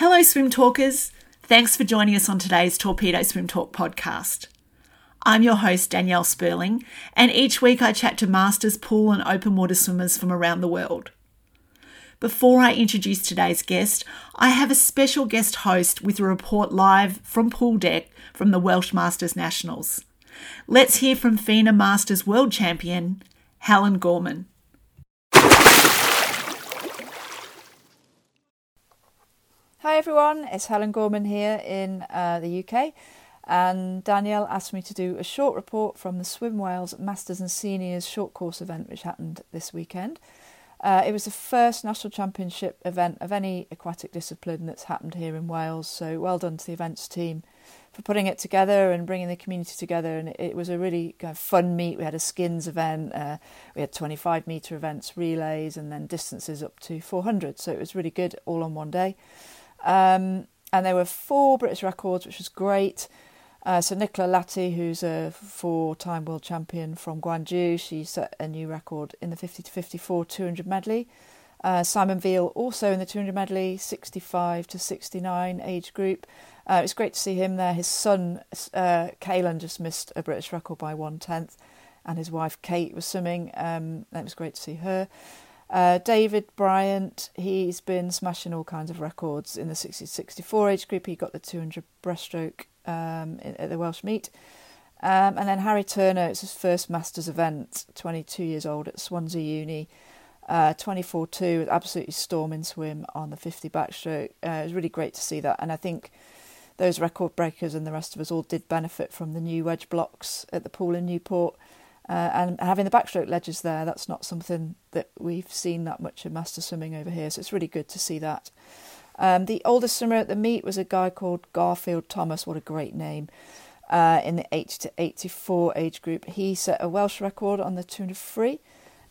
Hello, swim talkers. Thanks for joining us on today's Torpedo Swim Talk podcast. I'm your host, Danielle Spurling, and each week I chat to masters, pool and open water swimmers from around the world. Before I introduce today's guest, I have a special guest host with a report live from Pool Deck from the Welsh Masters Nationals. Let's hear from FINA Masters World Champion, Helen Gorman. Hi everyone, it's Helen Gorman here in the UK, and Danielle asked me to do a short report from the Swim Wales Masters and Seniors short course event which happened this weekend. It was the first national championship event of any aquatic discipline that's happened here in Wales, so well done to the events team for putting it together and bringing the community together. And it was a really kind of fun meet. We had a skins event, we had 25 metre events, relays, and then distances up to 400, so it was really good all on one day. And there were 4 British records, which was great. So Nicola Latti, who's a 4-time world champion from Guangzhou, she set a new record in the 50 to 54 200 medley. Simon Veal also in the 200 medley, 65 to 69 age group. It's great to see him there. His son, Caelan, just missed a British record by 1/10, and his wife Kate was swimming. It was great to see her. David Bryant, he's been smashing all kinds of records in the 60 to 64 age group. He got the 200 breaststroke at the Welsh meet. And then Harry Turner, it's his first Masters event, 22 years old at Swansea Uni, 24-2, absolutely storming swim on the 50 backstroke. It was really great to see that. And I think those record breakers and the rest of us all did benefit from the new wedge blocks at the pool in Newport. And having the backstroke ledges there, that's not something that we've seen that much in master swimming over here. So it's really good to see that. The oldest swimmer at the meet was a guy called Garfield Thomas. What a great name. In the 80 to 84 age group, he set a Welsh record on the 200 free,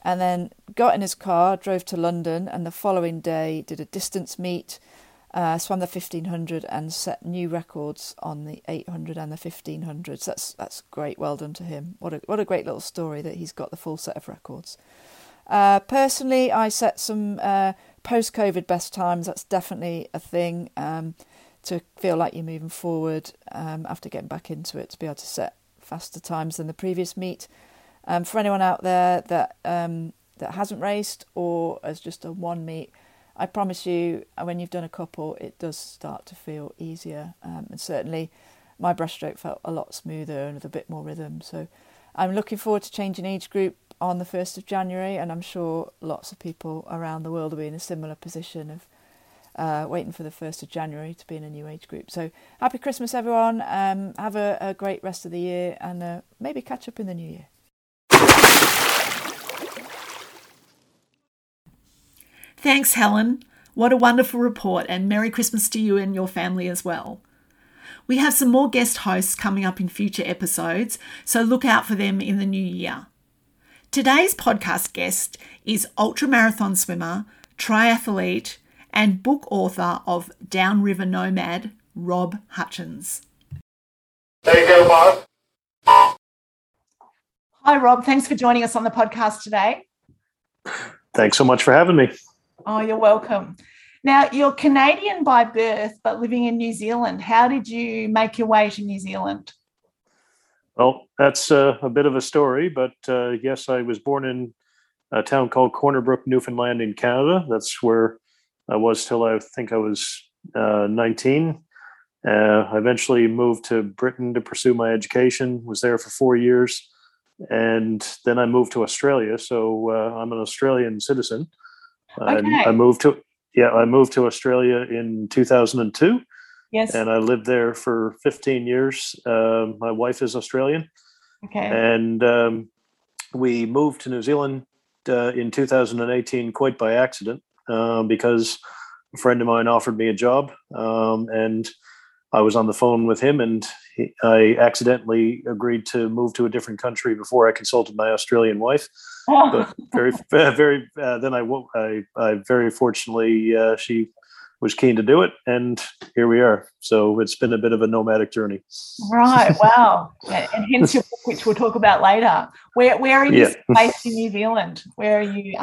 and then got in his car, drove to London, and the following day did a distance meet, swam the 1500 and set new records on the 800 and the 1500. So that's great. Well done to him. What a great little story that he's got the full set of records. Personally, I set some post-COVID best times. That's definitely a thing to feel like you're moving forward after getting back into it, to be able to set faster times than the previous meet. For anyone out there that hasn't raced or has just done one meet, I promise you, when you've done a couple, it does start to feel easier. And certainly my breaststroke felt a lot smoother and with a bit more rhythm. So I'm looking forward to changing age group on the 1st of January. And I'm sure lots of people around the world will be in a similar position of waiting for the 1st of January to be in a new age group. So happy Christmas, everyone. Have a great rest of the year, and maybe catch up in the new year. Thanks, Helen. What a wonderful report, and Merry Christmas to you and your family as well. We have some more guest hosts coming up in future episodes, so look out for them in the new year. Today's podcast guest is ultramarathon swimmer, triathlete, and book author of Downriver Nomad, Rob Hutchins. There you go, Bob. Hi, Rob. Thanks for joining us on the podcast today. Thanks so much for having me. Oh, you're welcome. Now, you're Canadian by birth, but living in New Zealand. How did you make your way to New Zealand? Well, that's a bit of a story, but yes, I was born in a town called Corner Brook, Newfoundland in Canada. That's where I was till I think I was 19. I eventually moved to Britain to pursue my education, was there for 4 years, and then I moved to Australia. So I'm an Australian citizen. Okay. I moved to Australia in 2002. Yes. And I lived there for 15 years. My wife is Australian. Okay. And we moved to New Zealand in 2018 quite by accident because a friend of mine offered me a job and I was on the phone with him, and I accidentally agreed to move to a different country before I consulted my Australian wife. Oh. But very fortunately, she was keen to do it, and here we are. So it's been a bit of a nomadic journey. Right. Wow. And hence your book, which we'll talk about later. Where are you based in New Zealand? Where are you?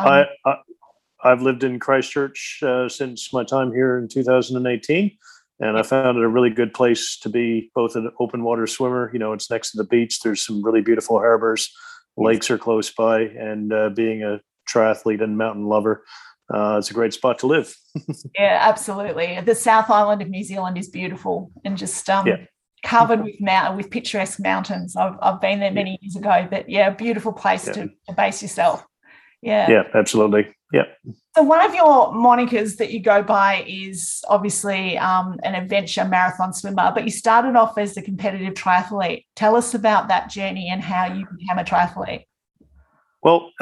I've lived in Christchurch since my time here in 2018, and I found it a really good place to be both an open water swimmer. You know, it's next to the beach. There's some really beautiful harbors. Lakes are close by, and being a triathlete and mountain lover, it's a great spot to live. Yeah, absolutely. The South Island of New Zealand is beautiful and just covered with picturesque mountains. I've been there many years ago, but beautiful place to base yourself. Yeah, absolutely. Yeah. So one of your monikers that you go by is obviously an adventure marathon swimmer, but you started off as a competitive triathlete. Tell us about that journey and how you became a triathlete. Well,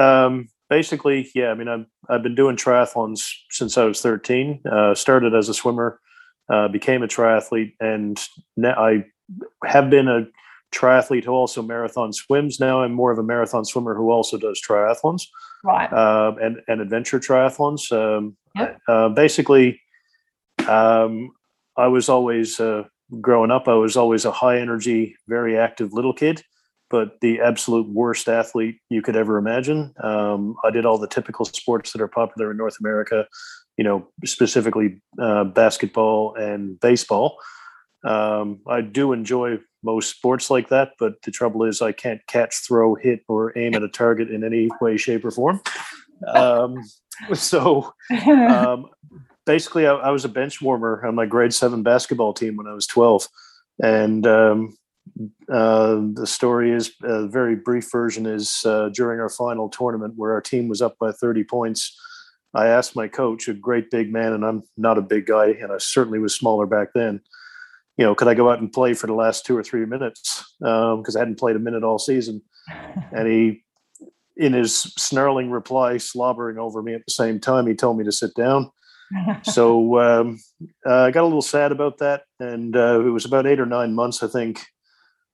basically, I mean, I've been doing triathlons since I was 13, started as a swimmer, became a triathlete, and now I have been a triathlete who also marathon swims. Now I'm more of a marathon swimmer who also does triathlons, right? And adventure triathlons. I was always growing up, I was always a high energy, very active little kid, but the absolute worst athlete you could ever imagine. I did all the typical sports that are popular in North America, you know, specifically basketball and baseball. I do enjoy most sports like that, but the trouble is I can't catch, throw, hit, or aim at a target in any way, shape, or form. Basically, I was a bench warmer on my grade 7 basketball team when I was 12. And the story is, a very brief version is, during our final tournament where our team was up by 30 points, I asked my coach, a great big man, and I'm not a big guy, and I certainly was smaller back then, you know, could I go out and play for the last 2 or 3 minutes? Because I hadn't played a minute all season. And he, in his snarling reply, slobbering over me at the same time, he told me to sit down. So I got a little sad about that. And it was about 8 or 9 months, I think,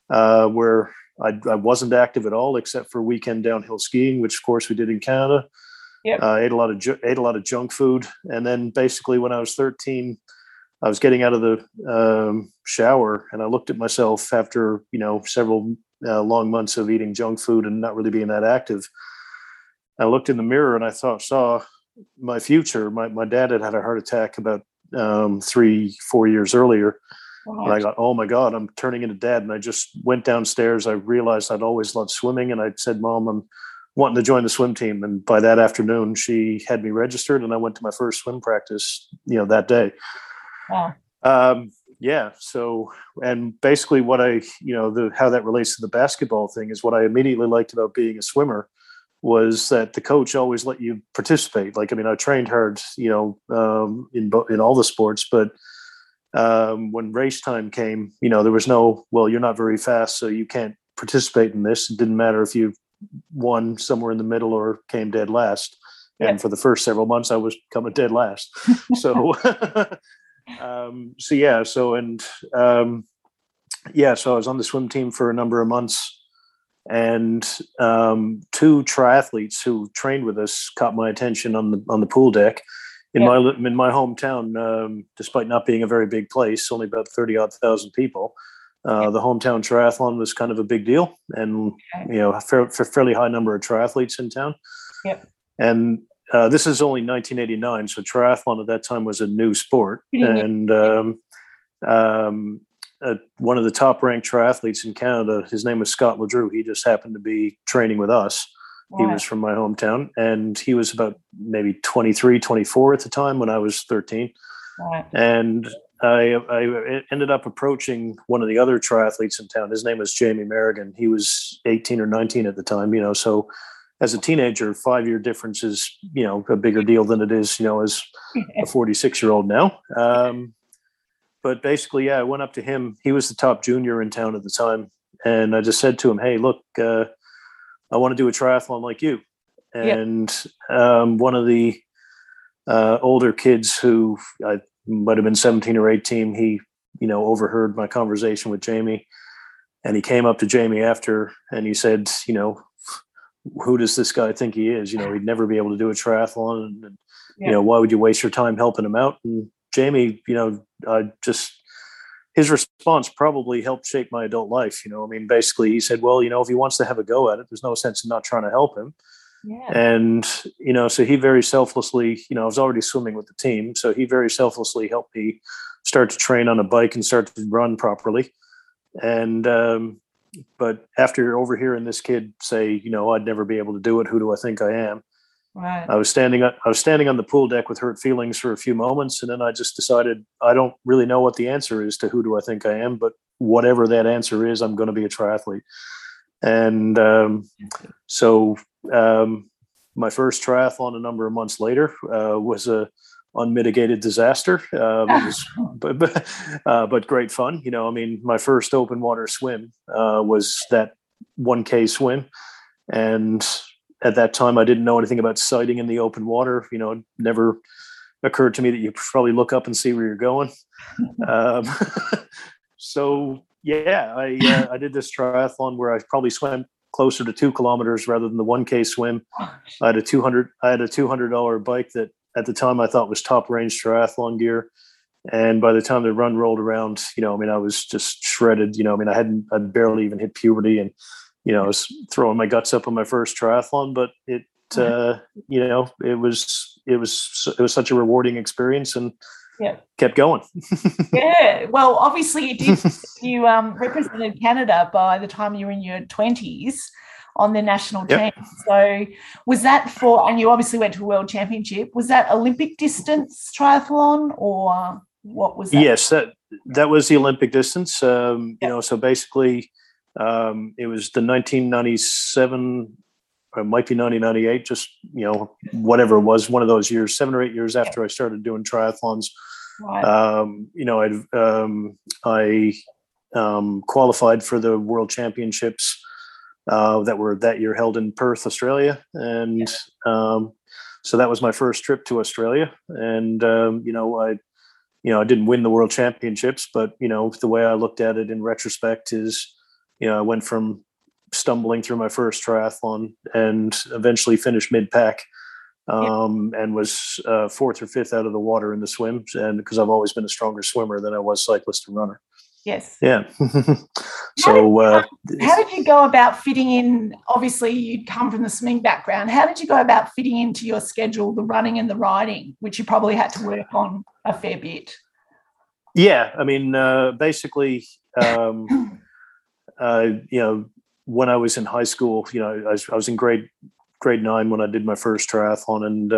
where I wasn't active at all, except for weekend downhill skiing, which of course we did in Canada. Yep. I ate a lot of junk food. And then basically when I was 13, I was getting out of the shower, and I looked at myself after, you know, several long months of eating junk food and not really being that active. I looked in the mirror and I saw my future. My dad had a heart attack about 3-4 years earlier. Wow. And I got, oh my God, I'm turning into Dad. And I just went downstairs. I realized I'd always loved swimming. And I said, Mom, I'm wanting to join the swim team. And by that afternoon, she had me registered, and I went to my first swim practice, you know, that day. Wow. So, and basically what I, you know, how that relates to the basketball thing is what I immediately liked about being a swimmer was that the coach always let you participate. Like, I mean, I trained hard, you know, in all the sports, but, when race time came, you know, there was no, well, you're not very fast, so you can't participate in this. It didn't matter if you won somewhere in the middle or came dead last. Yep. And for the first several months I was coming dead last. So, So I was on the swim team for a number of months, and two triathletes who trained with us caught my attention on the pool deck in my hometown. Despite not being a very big place, only about 30,000 people, the hometown triathlon was kind of a big deal, and you know, a fairly high number of triathletes in town. Yep. And this is only 1989, so triathlon at that time was a new sport. And one of the top-ranked triathletes in Canada, his name was Scott LeDroux. He just happened to be training with us. Wow. He was from my hometown, and he was about maybe 23, 24 at the time when I was 13. Wow. And I ended up approaching one of the other triathletes in town. His name was Jamie Merrigan. He was 18 or 19 at the time, you know, so as a teenager, 5-year difference is, you know, a bigger deal than it is, you know, as a 46-year-old now. But basically, I went up to him. He was the top junior in town at the time. And I just said to him, hey, look, I want to do a triathlon like you. And one of the older kids who I might have been 17 or 18, he, you know, overheard my conversation with Jamie. And he came up to Jamie after, and he said, you know, who does this guy think he is? You know, he'd never be able to do a triathlon, and you know, why would you waste your time helping him out? And Jamie, you know, his response probably helped shape my adult life. You know, I mean, basically he said, well, you know, if he wants to have a go at it, there's no sense in not trying to help him. Yeah. And, you know, so he very selflessly, you know, I was already swimming with the team, so he very selflessly helped me start to train on a bike and start to run properly. And, but after overhearing this kid say, you know, I'd never be able to do it. Who do I think I am? Right. I was standing on the pool deck with hurt feelings for a few moments. And then I just decided, I don't really know what the answer is to who do I think I am, but whatever that answer is, I'm going to be a triathlete. And, my first triathlon a number of months later, was a unmitigated disaster. It was, but great fun. You know, I mean, my first open water swim, was that 1K swim. And at that time, I didn't know anything about sighting in the open water. You know, it never occurred to me that you probably look up and see where you're going. So yeah, I did this triathlon where I probably swam closer to 2 kilometers rather than the 1K swim. I had a $200 bike that at the time I thought was top range triathlon gear. And by the time the run rolled around, you know, I mean, I was just shredded, you know, I mean, I barely even hit puberty, and, you know, I was throwing my guts up on my first triathlon, but it, you know, it was such a rewarding experience, and kept going. Yeah. Well, obviously you represented Canada by the time you were in your 20s on the national team. So was that and you obviously went to a world championship, was that Olympic distance triathlon, or what was that? Yes, that was the Olympic distance. You know, so basically, it was the 1997, or it might be 1998, just, you know, whatever it was, one of those years, 7 or 8 years after I started doing triathlons. Right. You know, I qualified for the world championships that were that year held in Perth, Australia. And so that was my first trip to Australia. And, I didn't win the world championships, but, you know, the way I looked at it in retrospect is, you know, I went from stumbling through my first triathlon and eventually finished mid-pack and was 4th or 5th out of the water in the swim, and because I've always been a stronger swimmer than I was cyclist and runner. Yes. Yeah. How did you go about fitting in? Obviously, you'd come from the swimming background. How did you go about fitting into your schedule the running and the riding, which you probably had to work on a fair bit? Yeah. I mean, basically... you know, when I was in high school, you know, I was in grade 9 when I did my first triathlon, and,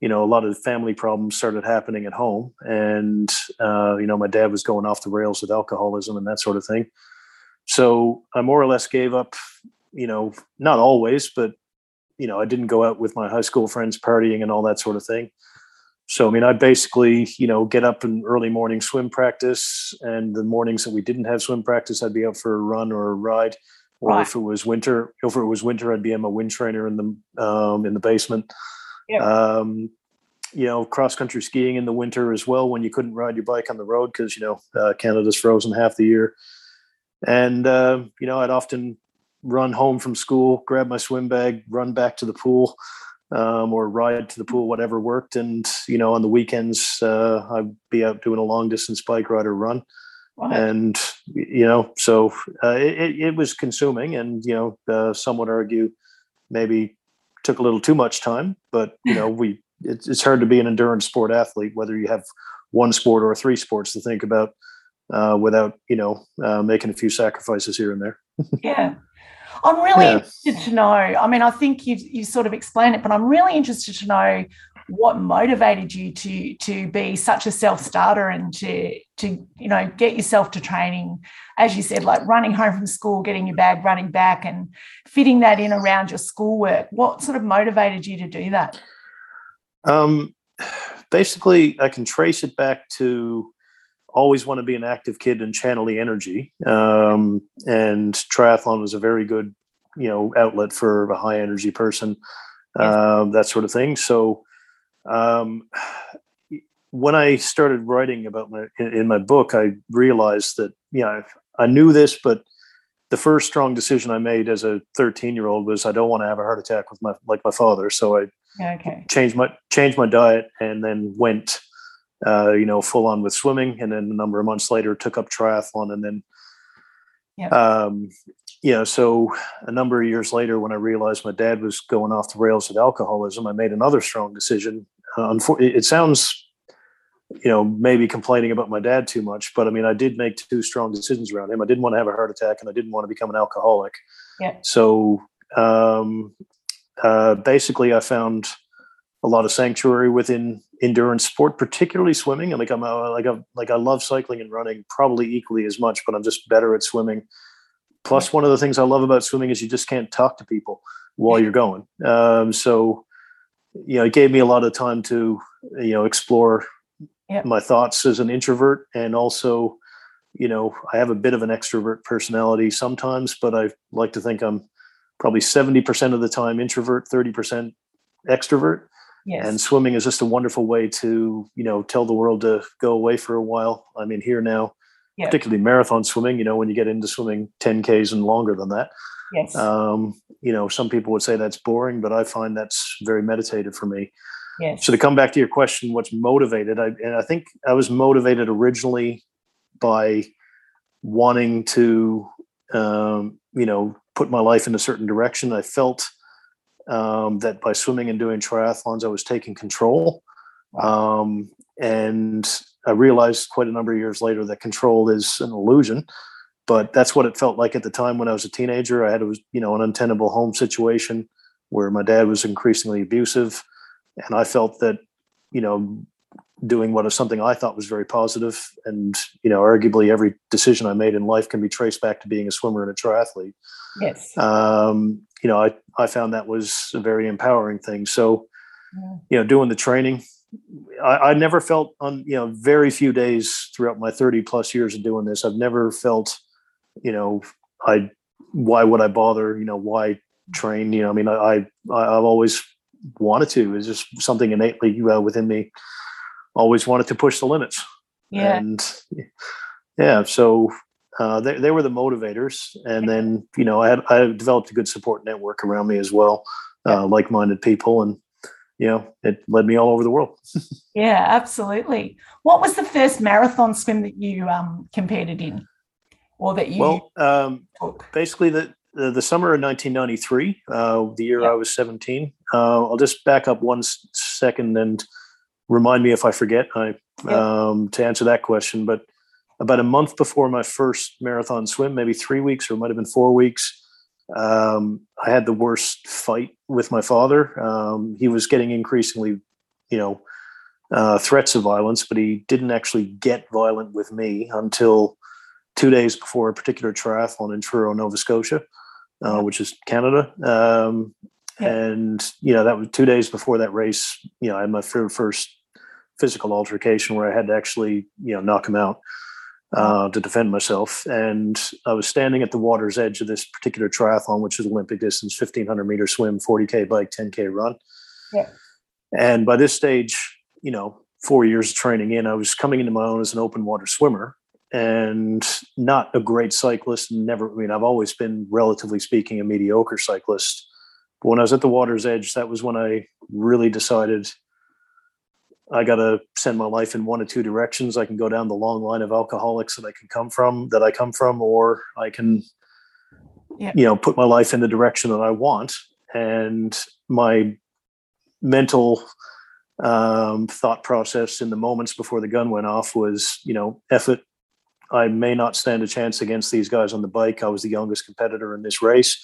you know, a lot of the family problems started happening at home, and, you know, my dad was going off the rails with alcoholism and that sort of thing. So I more or less gave up, you know, not always, but, you know, I didn't go out with my high school friends partying and all that sort of thing. So, I mean, I basically, you know, get up in early morning swim practice, and the mornings that we didn't have swim practice, I'd be out for a run or a ride. Or right. If it was winter, I'd be in my wind trainer in the basement. Yeah. You know, cross country skiing in the winter as well, when you couldn't ride your bike on the road, because, you know, Canada's frozen half the year. And, you know, I'd often run home from school, grab my swim bag, run back to the pool, or ride to the pool, whatever worked. And, you know, on the weekends, I'd be out doing a long distance bike ride or run. Wow. And, you know, so, it was consuming, and, you know, some would argue maybe took a little too much time, but, you know, it's hard to be an endurance sport athlete, whether you have one sport or 3 sports to think about, without, you know, making a few sacrifices here and there. Yeah. I'm really interested to know. I mean, I think you sort of explained it, but I'm really interested to know what motivated you to be such a self-starter and to you know, get yourself to training, as you said, like running home from school, getting your bag, running back, and fitting that in around your schoolwork. What sort of motivated you to do that? Basically, I can trace it back to always want to be an active kid and channel the energy. And triathlon was a very good, you know, outlet for a high energy person, that sort of thing. So, when I started writing about in my book, I realized that, you know, I knew this, but the first strong decision I made as a 13-year-old was I don't want to have a heart attack like my father. So I changed my diet, and then went, you know, full on with swimming. And then a number of months later, took up triathlon. And then, you know, so a number of years later, when I realized my dad was going off the rails with alcoholism, I made another strong decision. It sounds, you know, maybe complaining about my dad too much, but I mean, I did make two strong decisions around him. I didn't want to have a heart attack and I didn't want to become an alcoholic. Yeah. So basically I found a lot of sanctuary within endurance sport, particularly swimming. And I love cycling and running probably equally as much, but I'm just better at swimming. Plus, one of the things I love about swimming is you just can't talk to people while you're going. So, you know, it gave me a lot of time to, you know, explore my thoughts as an introvert. And also, you know, I have a bit of an extrovert personality sometimes, but I like to think I'm probably 70% of the time introvert, 30% extrovert. Yes. And swimming is just a wonderful way to, you know, tell the world to go away for a while. I mean, here now, particularly marathon swimming, you know, when you get into swimming 10Ks and longer than that, you know, some people would say that's boring, but I find that's very meditative for me. Yes. So to come back to your question, what's motivated? I think I was motivated originally by wanting to, you know, put my life in a certain direction. I felt that by swimming and doing triathlons, I was taking control. And I realized quite a number of years later that control is an illusion, but that's what it felt like at the time when I was a teenager. I had, you know, an untenable home situation where my dad was increasingly abusive. And I felt that, you know, doing what is something I thought was very positive, and, you know, arguably every decision I made in life can be traced back to being a swimmer and a triathlete. Yes. You know, I found that was a very empowering thing. So, you know, doing the training, I never felt on, you know, very few days throughout my 30 plus years of doing this, I've never felt, you know, why would I bother? You know, why train? You know, I mean, I've always wanted to. It's just something innately within me, always wanted to push the limits. Yeah. And so they were the motivators. And then, you know, I developed a good support network around me as well, like-minded people. And, you know, it led me all over the world. Yeah, absolutely. What was the first marathon swim that you competed in, or that you took? Basically the summer of 1993, the year I was 17. I'll just back up 1 second and remind me if I forget to answer that question. But about a month before my first marathon swim, maybe 3 weeks, or it might have been 4 weeks, I had the worst fight with my father. He was getting increasingly, you know, threats of violence, but he didn't actually get violent with me until 2 days before a particular triathlon in Truro, Nova Scotia, which is Canada. And, you know, that was 2 days before that race. You know, I had my first physical altercation where I had to actually, you know, knock him out to defend myself. And I was standing at the water's edge of this particular triathlon, which is Olympic distance, 1,500 meter swim, 40K bike, 10K run. Yeah. And by this stage, you know, 4 years of training in, I was coming into my own as an open water swimmer and not a great cyclist. I've always been, relatively speaking, a mediocre cyclist. But when I was at the water's edge, that was when I really decided I got to send my life in one of two directions. I can go down the long line of alcoholics I come from, or I can, you know, put my life in the direction that I want. And my mental thought process in the moments before the gun went off was, you know, F it. I may not stand a chance against these guys on the bike. I was the youngest competitor in this race,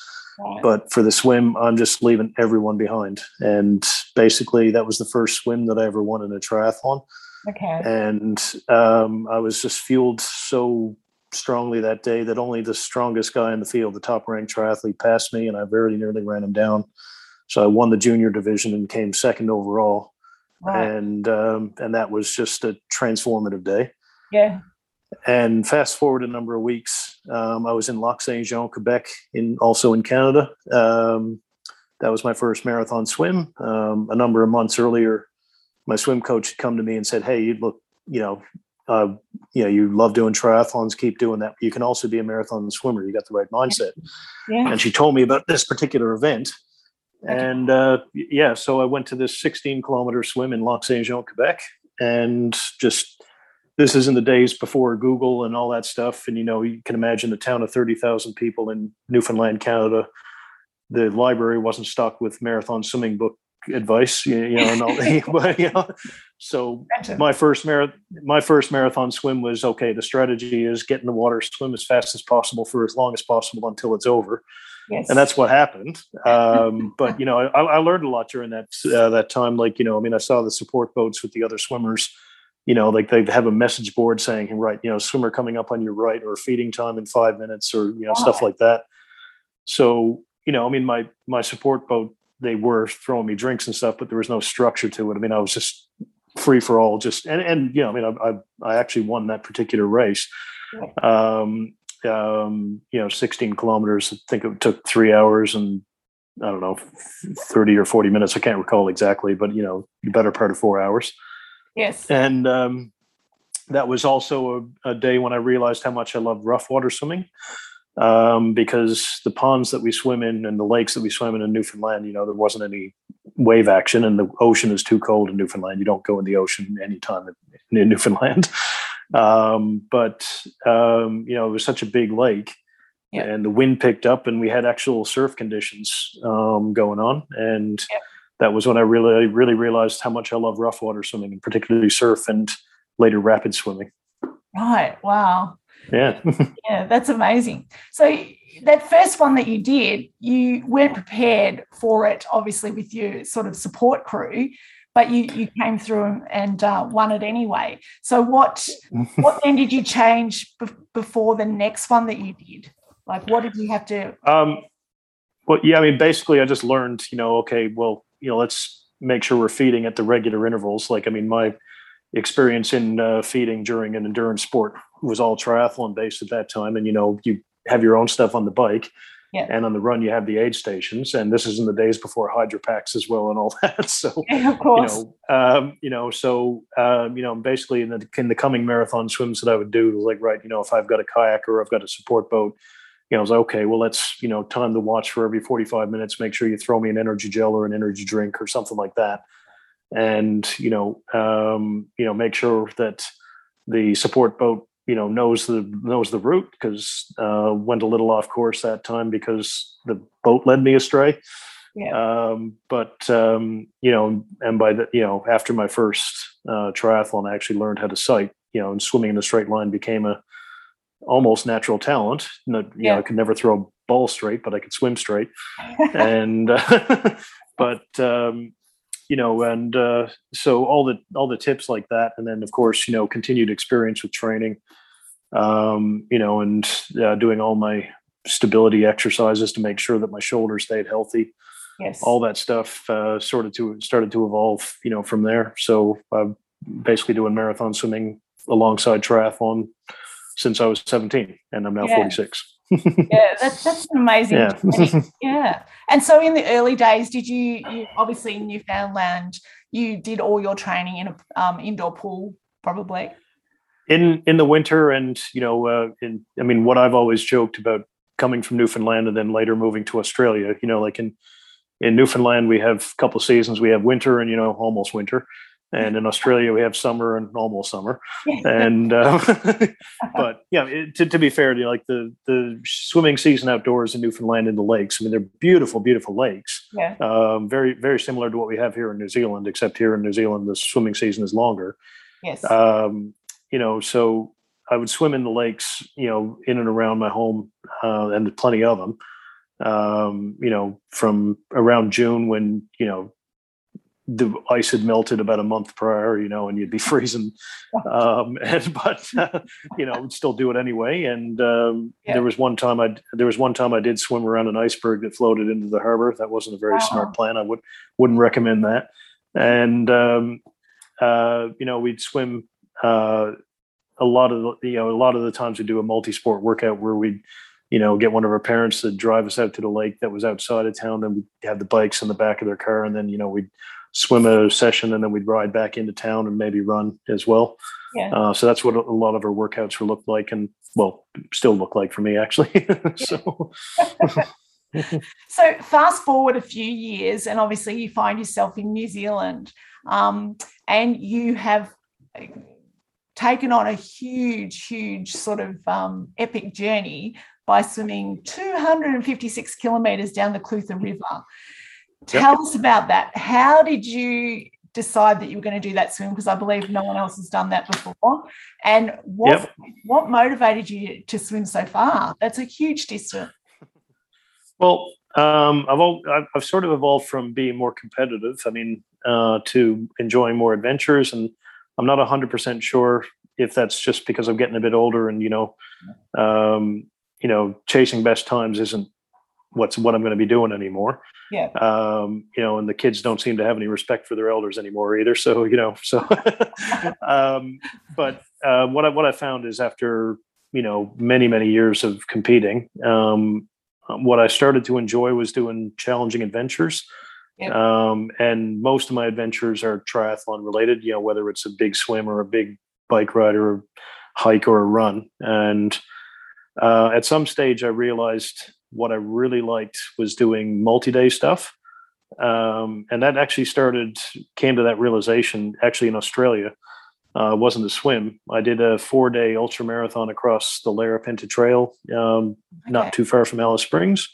but for the swim, I'm just leaving everyone behind. And basically that was the first swim that I ever won in a triathlon. Okay. And I was just fueled so strongly that day that only the strongest guy in the field, the top ranked triathlete, passed me, and I very nearly ran him down. So I won the junior division and came second overall. Wow. And that was just a transformative day. Yeah. And fast forward a number of weeks, I was in Lac-Saint-Jean, Quebec, also in Canada. That was my first marathon swim. A number of months earlier, my swim coach had come to me and said, "Hey, you love doing triathlons. Keep doing that. You can also be a marathon swimmer. You got the right mindset." Yeah. And she told me about this particular event. Okay. And so I went to this 16-kilometer swim in Lac-Saint-Jean, Quebec, and just this is in the days before Google and all that stuff. And, you know, you can imagine the town of 30,000 people in Newfoundland, Canada. The library wasn't stocked with marathon swimming book advice, and all that. So my first marathon swim was, okay, the strategy is get in the water, swim as fast as possible for as long as possible until it's over. Yes. And that's what happened. But, I learned a lot during that time. Like, I saw the support boats with the other swimmers, like they have a message board saying, right, swimmer coming up on your right, or feeding time in 5 minutes, or, stuff like that. So, my support boat, they were throwing me drinks and stuff, but there was no structure to it. I was just free for all, I actually won that particular race. 16 kilometers, I think it took 3 hours and, I don't know, 30 or 40 minutes. I can't recall exactly, but, the better part of 4 hours. Yes. And that was also a day when I realized how much I love rough water swimming, because the ponds that we swim in and the lakes that we swim in Newfoundland, there wasn't any wave action, and the ocean is too cold in Newfoundland. You don't go in the ocean anytime in Newfoundland. It was such a big lake, yeah, and the wind picked up, and we had actual surf conditions going on. And yeah, that was when I really, really realized how much I love rough water swimming, and particularly surf and later rapid swimming. Right. Wow. Yeah. Yeah. That's amazing. So that first one that you did, you weren't prepared for it, obviously, with your sort of support crew, but you came through and won it anyway. So what then did you change before the next one that you did? Like, what did you have to? Basically I just learned, let's make sure we're feeding at the regular intervals. Like, my experience in feeding during an endurance sport was all triathlon based at that time. And, you have your own stuff on the bike. Yeah. And on the run, you have the aid stations, and this is in the days before hydropacks as well and all that. So, yeah, of course. Basically in the coming marathon swims that I would do, like, right, if I've got a kayak or I've got a support boat, I was like, okay, well, let's, time the watch for every 45 minutes, make sure you throw me an energy gel or an energy drink or something like that. And, make sure that the support boat, knows the route, because went a little off course that time because the boat led me astray. Yeah. And by the, after my first triathlon, I actually learned how to sight, and swimming in a straight line became a almost natural talent. I could never throw a ball straight, but I could swim straight. And, so all the tips like that. And then, of course, continued experience with training, doing all my stability exercises to make sure that my shoulders stayed healthy. Yes. All that stuff, started to evolve, from there. So I'm basically doing marathon swimming alongside triathlon since I was 17, and I'm now 46. Yeah, that's an amazing. Yeah. Yeah. And so in the early days, did you obviously in Newfoundland, you did all your training in a indoor pool, probably in the winter. And, what I've always joked about coming from Newfoundland and then later moving to Australia, like in Newfoundland, we have a couple of seasons. We have winter and, almost winter. And in Australia, we have summer and almost summer. And, but yeah, to be fair, like the swimming season outdoors in Newfoundland in the lakes, they're beautiful, beautiful lakes. Yeah. Very, very similar to what we have here in New Zealand, except here in New Zealand, the swimming season is longer. Yes. So I would swim in the lakes, in and around my home, and plenty of them, from around June when, the ice had melted about a month prior, and you'd be freezing. Would still do it anyway. And there was one time I did swim around an iceberg that floated into the harbor. That wasn't a very smart plan. I wouldn't recommend that. And we'd swim a lot of the times. We do a multi-sport workout where we'd get one of our parents to drive us out to the lake that was outside of town. Then we'd have the bikes in the back of their car, and then we'd swim a session, and then we'd ride back into town and maybe run as well. Yeah. So that's what a lot of our workouts were looked like, and well, still look like for me, actually. So fast forward a few years, and obviously you find yourself in New Zealand, and you have taken on a huge, huge sort of epic journey by swimming 256 kilometres down the Clutha River. Tell us about that. How did you decide that you were going to do that swim? Because I believe no one else has done that before. And what motivated you to swim so far? That's a huge distance. Well, I've sort of evolved from being more competitive, to enjoying more adventures. And I'm not 100% sure if that's just because I'm getting a bit older and, chasing best times isn't what I'm going to be doing anymore. Yeah. And the kids don't seem to have any respect for their elders anymore either. So, but what I found is after, many, many years of competing, what I started to enjoy was doing challenging adventures. Yep. And most of my adventures are triathlon related, whether it's a big swim or a big bike ride or a hike or a run. And at some stage I realized what I really liked was doing multi-day stuff. And that actually came to that realization actually in Australia. It wasn't a swim. I did a 4-day ultra marathon across the Larapinta Trail, not too far from Alice Springs.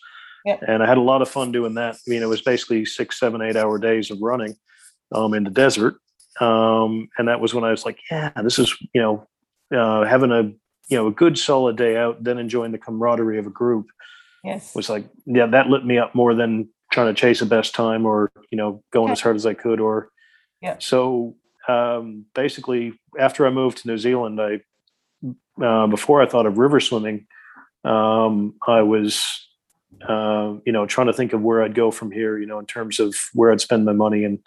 Yep. And I had a lot of fun doing that. It was basically 6, 7, 8 hour days of running in the desert. And that was when I was like, this is, having a good solid day out, then enjoying the camaraderie of a group. Yes. Was like, that lit me up more than trying to chase the best time or, going as hard as I could. Or so basically after I moved to New Zealand, I before I thought of river swimming, I was, trying to think of where I'd go from here, in terms of where I'd spend my money and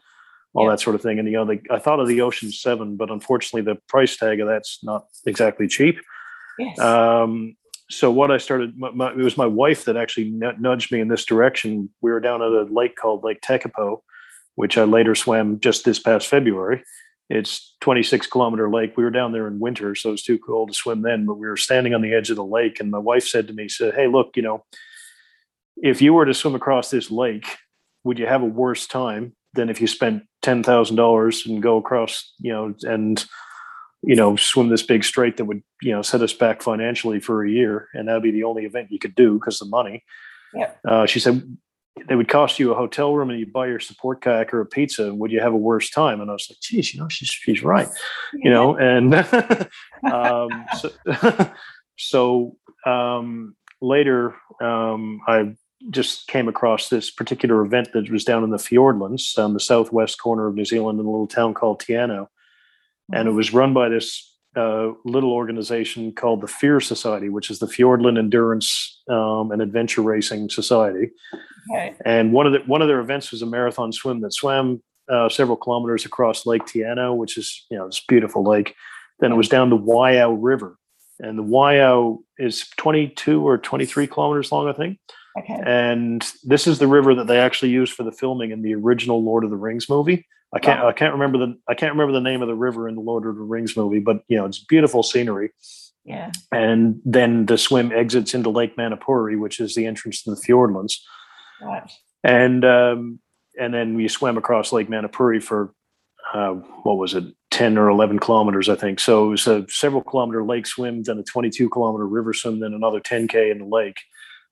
all that sort of thing. And, I thought of the Ocean 7, but unfortunately the price tag of that's not exactly cheap. Yes. So what I started, it was my wife that actually nudged me in this direction. We were down at a lake called Lake Tekapo, which I later swam just this past February. It's 26-kilometer lake. We were down there in winter, so it was too cold to swim then, but we were standing on the edge of the lake. And my wife said to me, hey, look, if you were to swim across this lake, would you have a worse time than if you spent $10,000 and go across, swim this big strait that would, set us back financially for a year. And that'd be the only event you could do because of the money. Yeah. She said, they would cost you a hotel room and you buy your support kayak or a pizza. And would you have a worse time? And I was like, geez, she's right, and, later, I just came across this particular event that was down in the Fiordlands, on the southwest corner of New Zealand in a little town called Tiano. And it was run by this little organization called the Fear Society, which is the Fiordland Endurance and Adventure Racing Society. Okay. And one of their events was a marathon swim that swam several kilometers across Lake Tiano, which is, this beautiful lake. Then it was down the Waiau River. And the Waiau is 22 or 23 kilometers long, I think. Okay. And this is the river that they actually used for the filming in the original Lord of the Rings movie. I can't remember the name of the river in the Lord of the Rings movie, but it's beautiful scenery. Yeah. And then the swim exits into Lake Manapouri, which is the entrance to the Fiordlands. Right. And then you swim across Lake Manapouri for 10 or 11 kilometers, I think. So it was a several kilometer lake swim, then a 22 kilometer river swim, then another 10K in the lake.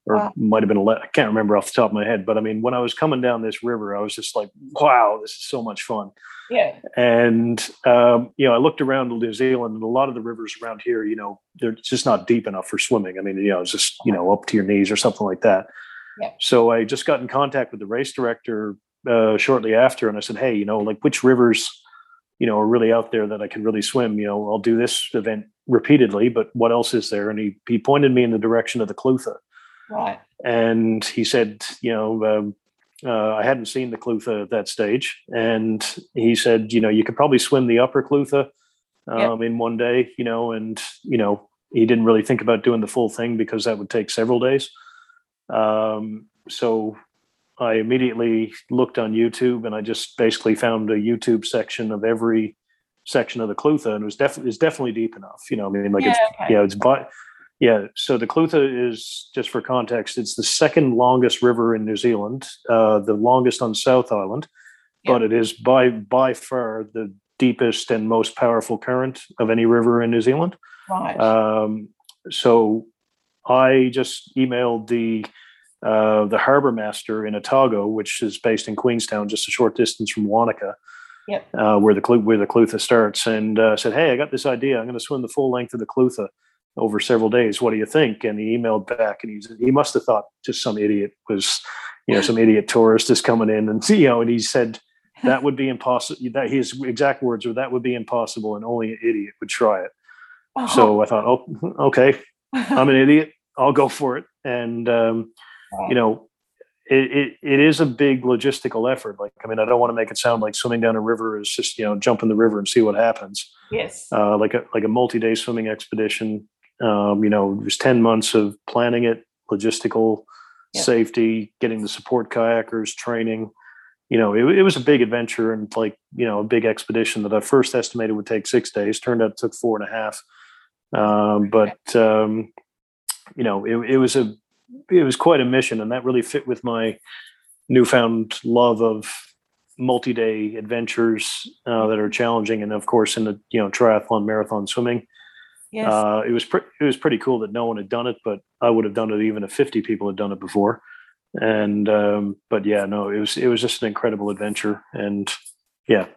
Or might have been I can't remember off the top of my head, but when I was coming down this river, I was just like, wow, this is so much fun. Yeah. And, I looked around New Zealand and a lot of the rivers around here, they're just not deep enough for swimming. It's just, up to your knees or something like that. Yeah. So I just got in contact with the race director shortly after. And I said, hey, which rivers, are really out there that I can really swim, I'll do this event repeatedly, but what else is there? And he pointed me in the direction of the Clutha. Right. And he said, I hadn't seen the Clutha at that stage. And he said, you could probably swim the upper Clutha in one day, and, he didn't really think about doing the full thing because that would take several days. So I immediately looked on YouTube and I just basically found a YouTube section of every section of the Clutha. And it was definitely deep enough, Yeah, so the Clutha is, just for context, it's the second longest river in New Zealand, the longest on South Island, but it is by far the deepest and most powerful current of any river in New Zealand. Right. So I just emailed the harbour master in Otago, which is based in Queenstown, just a short distance from Wanaka, yep. where the Clutha starts, and said, "Hey, I got this idea. I'm going to swim the full length of the Clutha over several days. What do you think?" And he emailed back, and he must have thought just some idiot was, some idiot tourist is coming in, and and he said that would be impossible. That his exact words were, "That would be impossible, and only an idiot would try it." Uh-huh. So I thought, "Oh, okay, I'm an idiot. I'll go for it." And it is a big logistical effort. I don't want to make it sound like swimming down a river is just, jump in the river and see what happens. Yes. Like a multi-day swimming expedition. It was 10 months of planning it, logistical safety, getting the support kayakers, training. It was a big adventure and a big expedition that I first estimated would take 6 days. Turned out it took 4.5. It was quite a mission, and that really fit with my newfound love of multi-day adventures that are challenging. And of course, in the triathlon, marathon, swimming, yes. It was pretty cool that no one had done it, but I would have done it even if 50 people had done it before. And it was just an incredible adventure, and it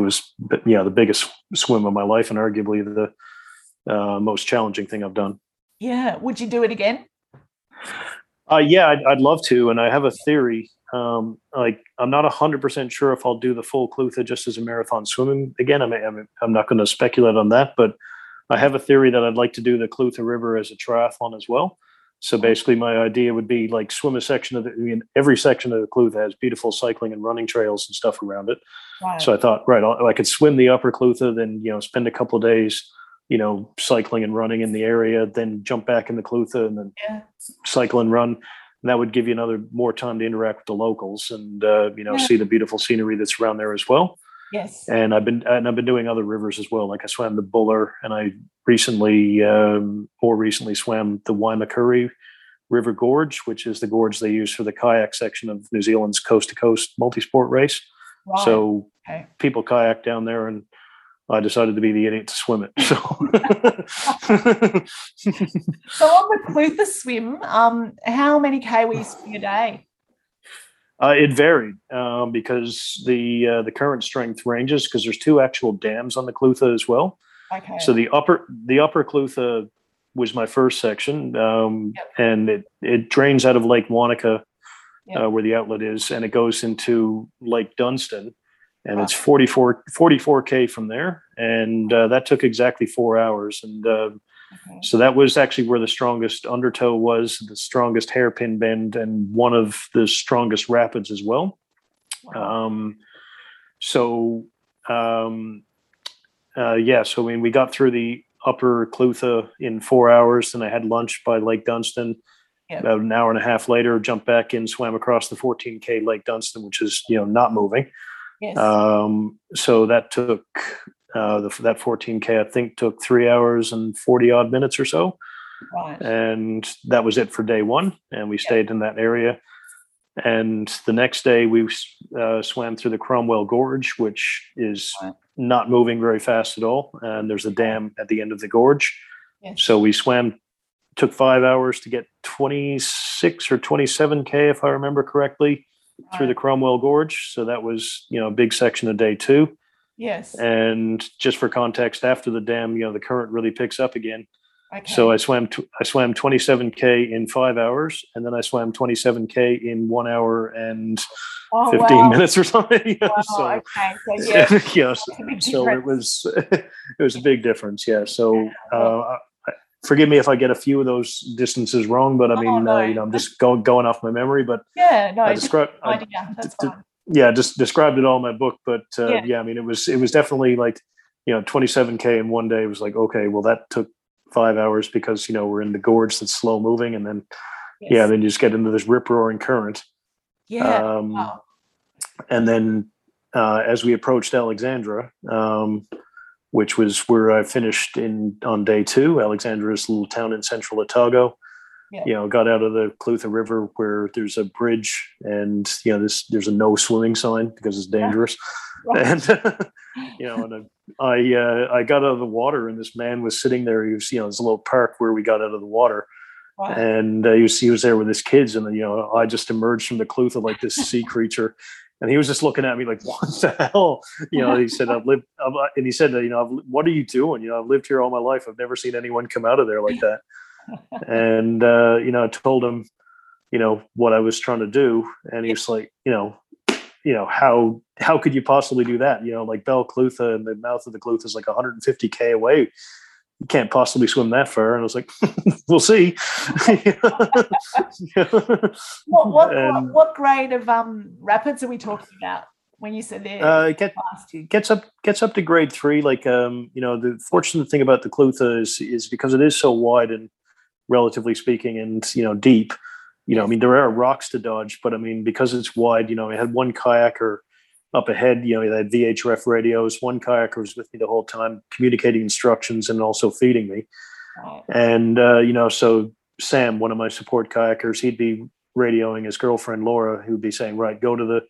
was the biggest swim of my life and arguably the most challenging thing I've done. Yeah, would you do it again? I'd love to, and I have a theory. I'm not 100% sure if I'll do the full Clutha just as a marathon swim again. I'm not going to speculate on that, but I have a theory that I'd like to do the Clutha River as a triathlon as well. So basically, my idea would be swim a section of every section of the Clutha has beautiful cycling and running trails and stuff around it. Right. So I thought, I could swim the upper Clutha, then spend a couple of days, cycling and running in the area, then jump back in the Clutha and then cycle and run. And that would give you more time to interact with the locals and, see the beautiful scenery that's around there as well. Yes. And I've been doing other rivers as well. Like I swam the Buller, and I more recently swam the Manapouri River Gorge, which is the gorge they use for the kayak section of New Zealand's coast to coast multi-sport race. Right. So people kayak down there, and I decided to be the idiot to swim it. So, so on the Clutha swim, how many K were you swimming a day? It varied because the current strength ranges, because there's two actual dams on the Clutha as well. Okay. So the upper Clutha was my first section, and it drains out of Lake Wanaka, where the outlet is, and it goes into Lake Dunstan. And it's 44K from there. And that took exactly 4 hours. And so that was actually where the strongest undertow was, the strongest hairpin bend, and one of the strongest rapids as well. Wow. So we got through the upper Clutha in 4 hours, and I had lunch by Lake Dunstan. Yep. About an hour and a half later, jumped back in, swam across the 14K Lake Dunstan, which is, not moving. Yes. So that took, that 14K, I think, took 3 hours and 40 odd minutes or so. Right. And that was it for day one. And we stayed in that area. And the next day we, swam through the Cromwell Gorge, which is not moving very fast at all. And there's a dam at the end of the gorge. Yes. So we swam, took 5 hours to get 26 or 27K, if I remember correctly, through the Cromwell Gorge. So that was, a big section of day two. Yes. And just for context, after the dam, the current really picks up again. Okay. So I swam 27K in 5 hours, and then I swam 27K in 1 hour and 15 minutes or something. Wow, so, okay. So, so it was a big difference. Yeah. So, forgive me if I get a few of those distances wrong, but I mean, I'm just going off my memory. But I described it all in my book. But it was definitely 27K in 1 day. It was that took 5 hours because we're in the gorge that's slow moving, and then then you just get into this rip roaring current. And then as we approached Alexandra, which was where I finished on day two. Alexandra is a little town in central Otago. Yeah. You know, got out of the Clutha River where there's a bridge and, you know, there's a no swimming sign because it's dangerous. Yeah. And, you know, and I got out of the water and this man was sitting there. He was, you know, there's a little park where we got out of the water. Wow. And he was there with his kids. And, you know, I just emerged from the Clutha like this sea creature. And he was just looking at me like, what the hell? You know, he said, what are you doing? You know, I've lived here all my life. I've never seen anyone come out of there like that. And, you know, I told him, you know, what I was trying to do. And he was like, you know, how could you possibly do that? You know, like Bell Clutha and the mouth of the Clutha is like 150K away. You can't possibly swim that far. And I was like, we'll see. What grade of rapids are we talking about when you said there? It gets up to grade 3. Like, you know, the fortunate thing about the Clutha is because it is so wide and relatively speaking and, you know, deep, you know, I mean, there are rocks to dodge, but I mean, because it's wide, you know, I had one kayaker up ahead, you know, they had VHF radios. One kayaker was with me the whole time, communicating instructions and also feeding me. Wow. And, you know, so Sam, one of my support kayakers, he'd be radioing his girlfriend, Laura, who'd be saying, right, go to the,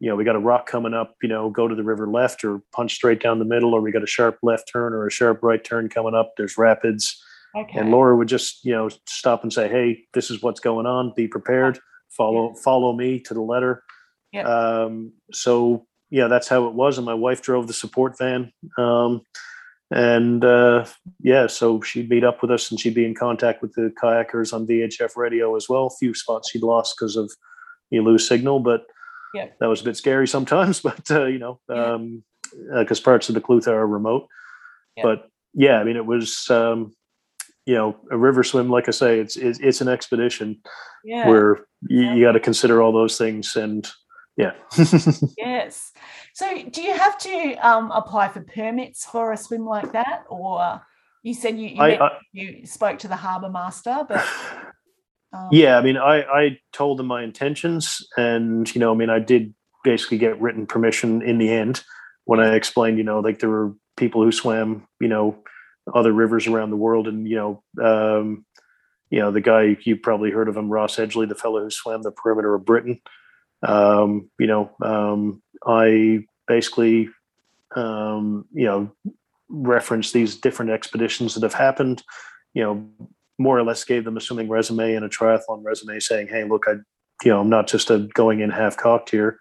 you know, we got a rock coming up, you know, go to the river left or punch straight down the middle, or we got a sharp left turn or a sharp right turn coming up. There's rapids. Okay. And Laura would just, you know, stop and say, hey, this is what's going on. Be prepared. Follow me to the letter. Yep. So yeah, that's how it was. And my wife drove the support van. So she'd meet up with us and she'd be in contact with the kayakers on VHF radio as well. A few spots she'd lost because of you lose signal, but that was a bit scary sometimes, but, you know, cause parts of the Clutha are remote, but yeah, I mean, it was, you know, a river swim, like I say, it's an expedition where you got to consider all those things. And yes. So do you have to apply for permits for a swim like that? Or you said you spoke to the harbour master, but. Yeah. I mean, I told them my intentions and, you know, I mean, I did basically get written permission in the end when I explained, you know, like there were people who swam, you know, other rivers around the world. And, you know, the guy you probably heard of him, Ross Edgley, the fellow who swam the perimeter of Britain. You know, I basically, you know, referenced these different expeditions that have happened, you know, more or less gave them a swimming resume and a triathlon resume saying, hey, look, I'm not just going in half cocked here.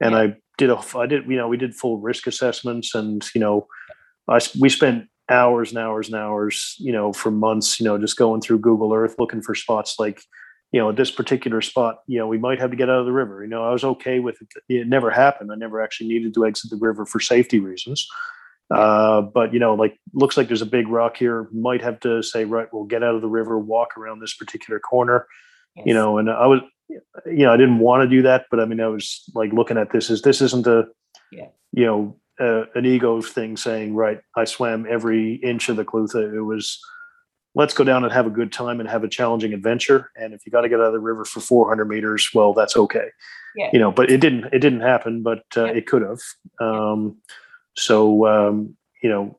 And we did full risk assessments and, you know, we spent hours and hours and hours, you know, for months, you know, just going through Google Earth, looking for spots like, you know, at this particular spot, you know, we might have to get out of the river. You know, I was okay with it. It never happened. I never actually needed to exit the river for safety reasons. But, you know, like, looks like there's a big rock here. Might have to say, right, we'll get out of the river, walk around this particular corner, you know, and I was, you know, I didn't want to do that, but I mean, I was like looking at this isn't a, you know, an ego thing saying, right, I swam every inch of the Clutha. It was, let's go down and have a good time and have a challenging adventure. And if you got to get out of the river for 400 meters, well, that's okay. Yeah. You know, but it didn't happen, but it could have. You know,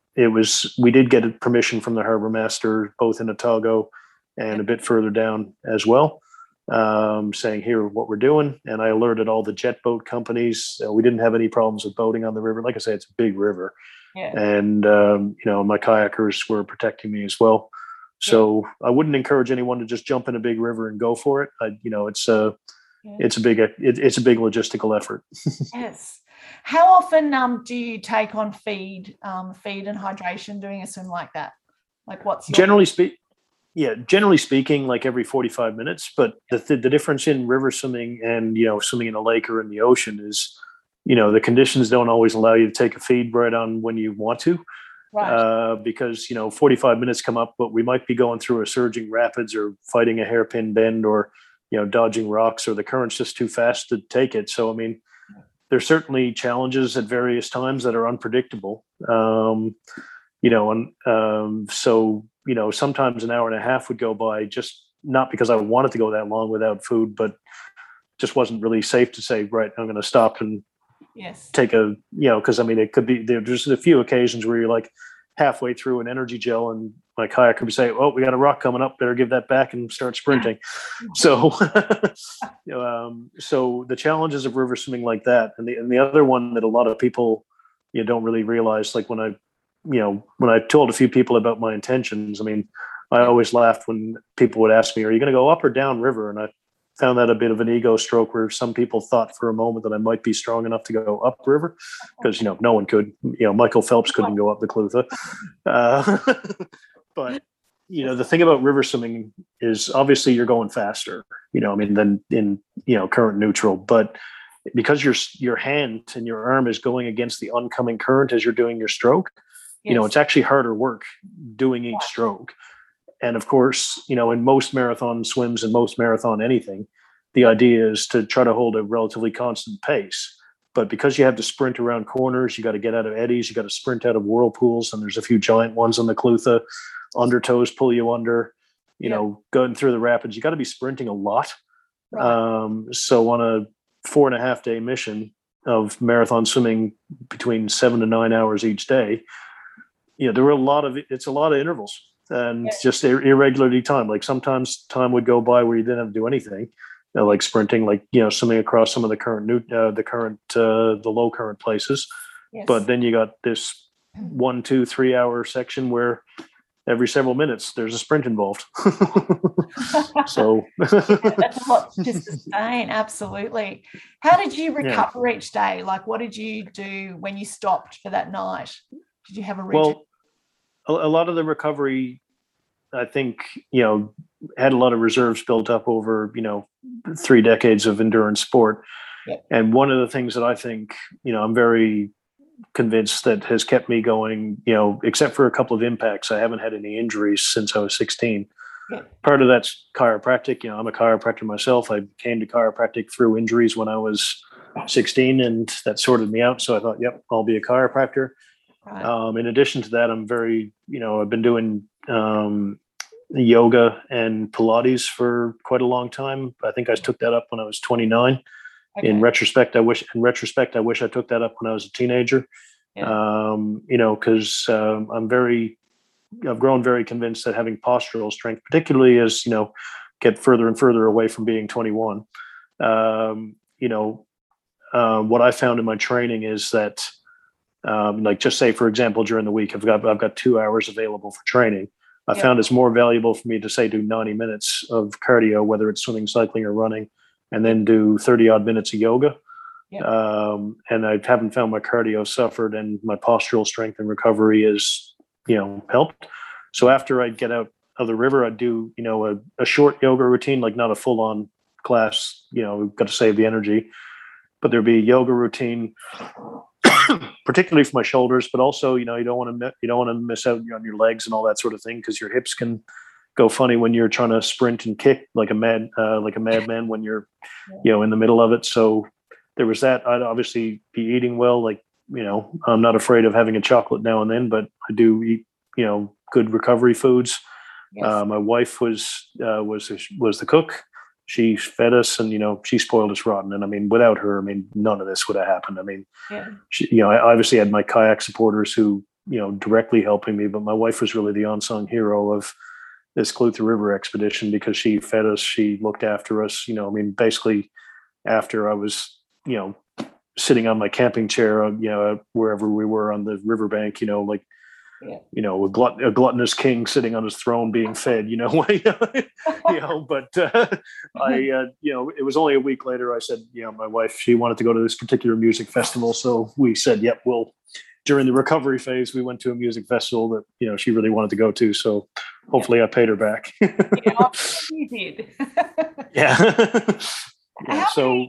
we did get permission from the harbor master, both in Otago and a bit further down as well, saying here what we're doing. And I alerted all the jet boat companies. We didn't have any problems with boating on the river. Like I say, it's a big river. Yeah. And, you know, my kayakers were protecting me as well. So I wouldn't encourage anyone to just jump in a big river and go for it. You know, it's a big logistical effort. Yes. How often do you take on feed and hydration doing a swim like that? Like what's generally speaking, like every 45 minutes. But the difference in river swimming and, you know, swimming in a lake or in the ocean is, you know, the conditions don't always allow you to take a feed right on when you want to. Right. Because, you know, 45 minutes come up, but we might be going through a surging rapids or fighting a hairpin bend or, you know, dodging rocks or the current's just too fast to take it. So, I mean, there's certainly challenges at various times that are unpredictable. You know, and so, you know, sometimes an hour and a half would go by just not because I wanted to go that long without food, but just wasn't really safe to say, right, I'm going to stop and take a, you know, because I mean, it could be, there's a few occasions where you're like halfway through an energy gel and like kayaker, we say, oh, we got a rock coming up, better give that back and start sprinting. So so the challenges of river swimming like that, and the other one that a lot of people don't really realize, like when I told a few people about my intentions, I mean, I always laughed when people would ask me, are you going to go up or down river? And I found that a bit of an ego stroke, where some people thought for a moment that I might be strong enough to go up river, because, no one could, Michael Phelps couldn't go up the Clutha. But, the thing about river swimming is obviously you're going faster, than in, current neutral, but because your hand and your arm is going against the oncoming current as you're doing your stroke, yes. It's actually harder work doing each stroke. And of course, in most marathon swims and most marathon anything, the idea is to try to hold a relatively constant pace. But because you have to sprint around corners, you got to get out of eddies, you got to sprint out of whirlpools, and there's a few giant ones on the Clutha, undertows pull you under, going through the rapids, you got to be sprinting a lot. Right. So on a 4.5-day mission of marathon swimming between 7 to 9 hours each day, there were a lot of intervals. And just irregularly time, like sometimes time would go by where you didn't have to do anything, like sprinting, like, swimming across some of the low current places. Yes. But then you got this 1, 2, 3 hour section where every several minutes there's a sprint involved. So that's a lot to sustain. Absolutely. How did you recover each day? Like, what did you do when you stopped for that night? Did you have a routine? Well, a lot of the recovery, I think, had a lot of reserves built up over, 3 decades of endurance sport. Yep. And one of the things that I think, I'm very convinced that has kept me going, except for a couple of impacts, I haven't had any injuries since I was 16. Yep. Part of that's chiropractic. I'm a chiropractor myself. I came to chiropractic through injuries when I was 16, and that sorted me out. So I thought, yep, I'll be a chiropractor. Right. In addition to that, I'm very, I've been doing yoga and Pilates for quite a long time. I think I took that up when I was 29. Okay. In retrospect, I wish I took that up when I was a teenager. Yeah. Because I've grown very convinced that having postural strength, particularly as, get further and further away from being 21, what I found in my training is that, like just say, for example, during the week, I've got 2 hours available for training. I found it's more valuable for me to say do 90 minutes of cardio, whether it's swimming, cycling, or running, and then do 30 odd minutes of yoga. Yeah. And I haven't found my cardio suffered, and my postural strength and recovery is, helped. So after I get out of the river, I do, a short yoga routine, like not a full on class, we've got to save the energy, but there'd be a yoga routine, particularly for my shoulders, but also, you don't want to miss out on your legs and all that sort of thing, because your hips can go funny when you're trying to sprint and kick like a madman when you're, in the middle of it. So there was that. I'd obviously be eating well. Like, I'm not afraid of having a chocolate now and then, but I do eat, good recovery foods. Yes. My wife was the cook. She fed us, and, she spoiled us rotten. And I mean, without her, none of this would have happened. I mean, she, I obviously had my kayak supporters who, directly helping me, but my wife was really the unsung hero of this Clutha River expedition, because she fed us, she looked after us, basically after I was, sitting on my camping chair, wherever we were on the riverbank, like, a gluttonous king sitting on his throne being fed, but it was only a week later. I said, my wife, she wanted to go to this particular music festival. So we said, yep, well, during the recovery phase, we went to a music festival that, she really wanted to go to. So hopefully I paid her back. You did. How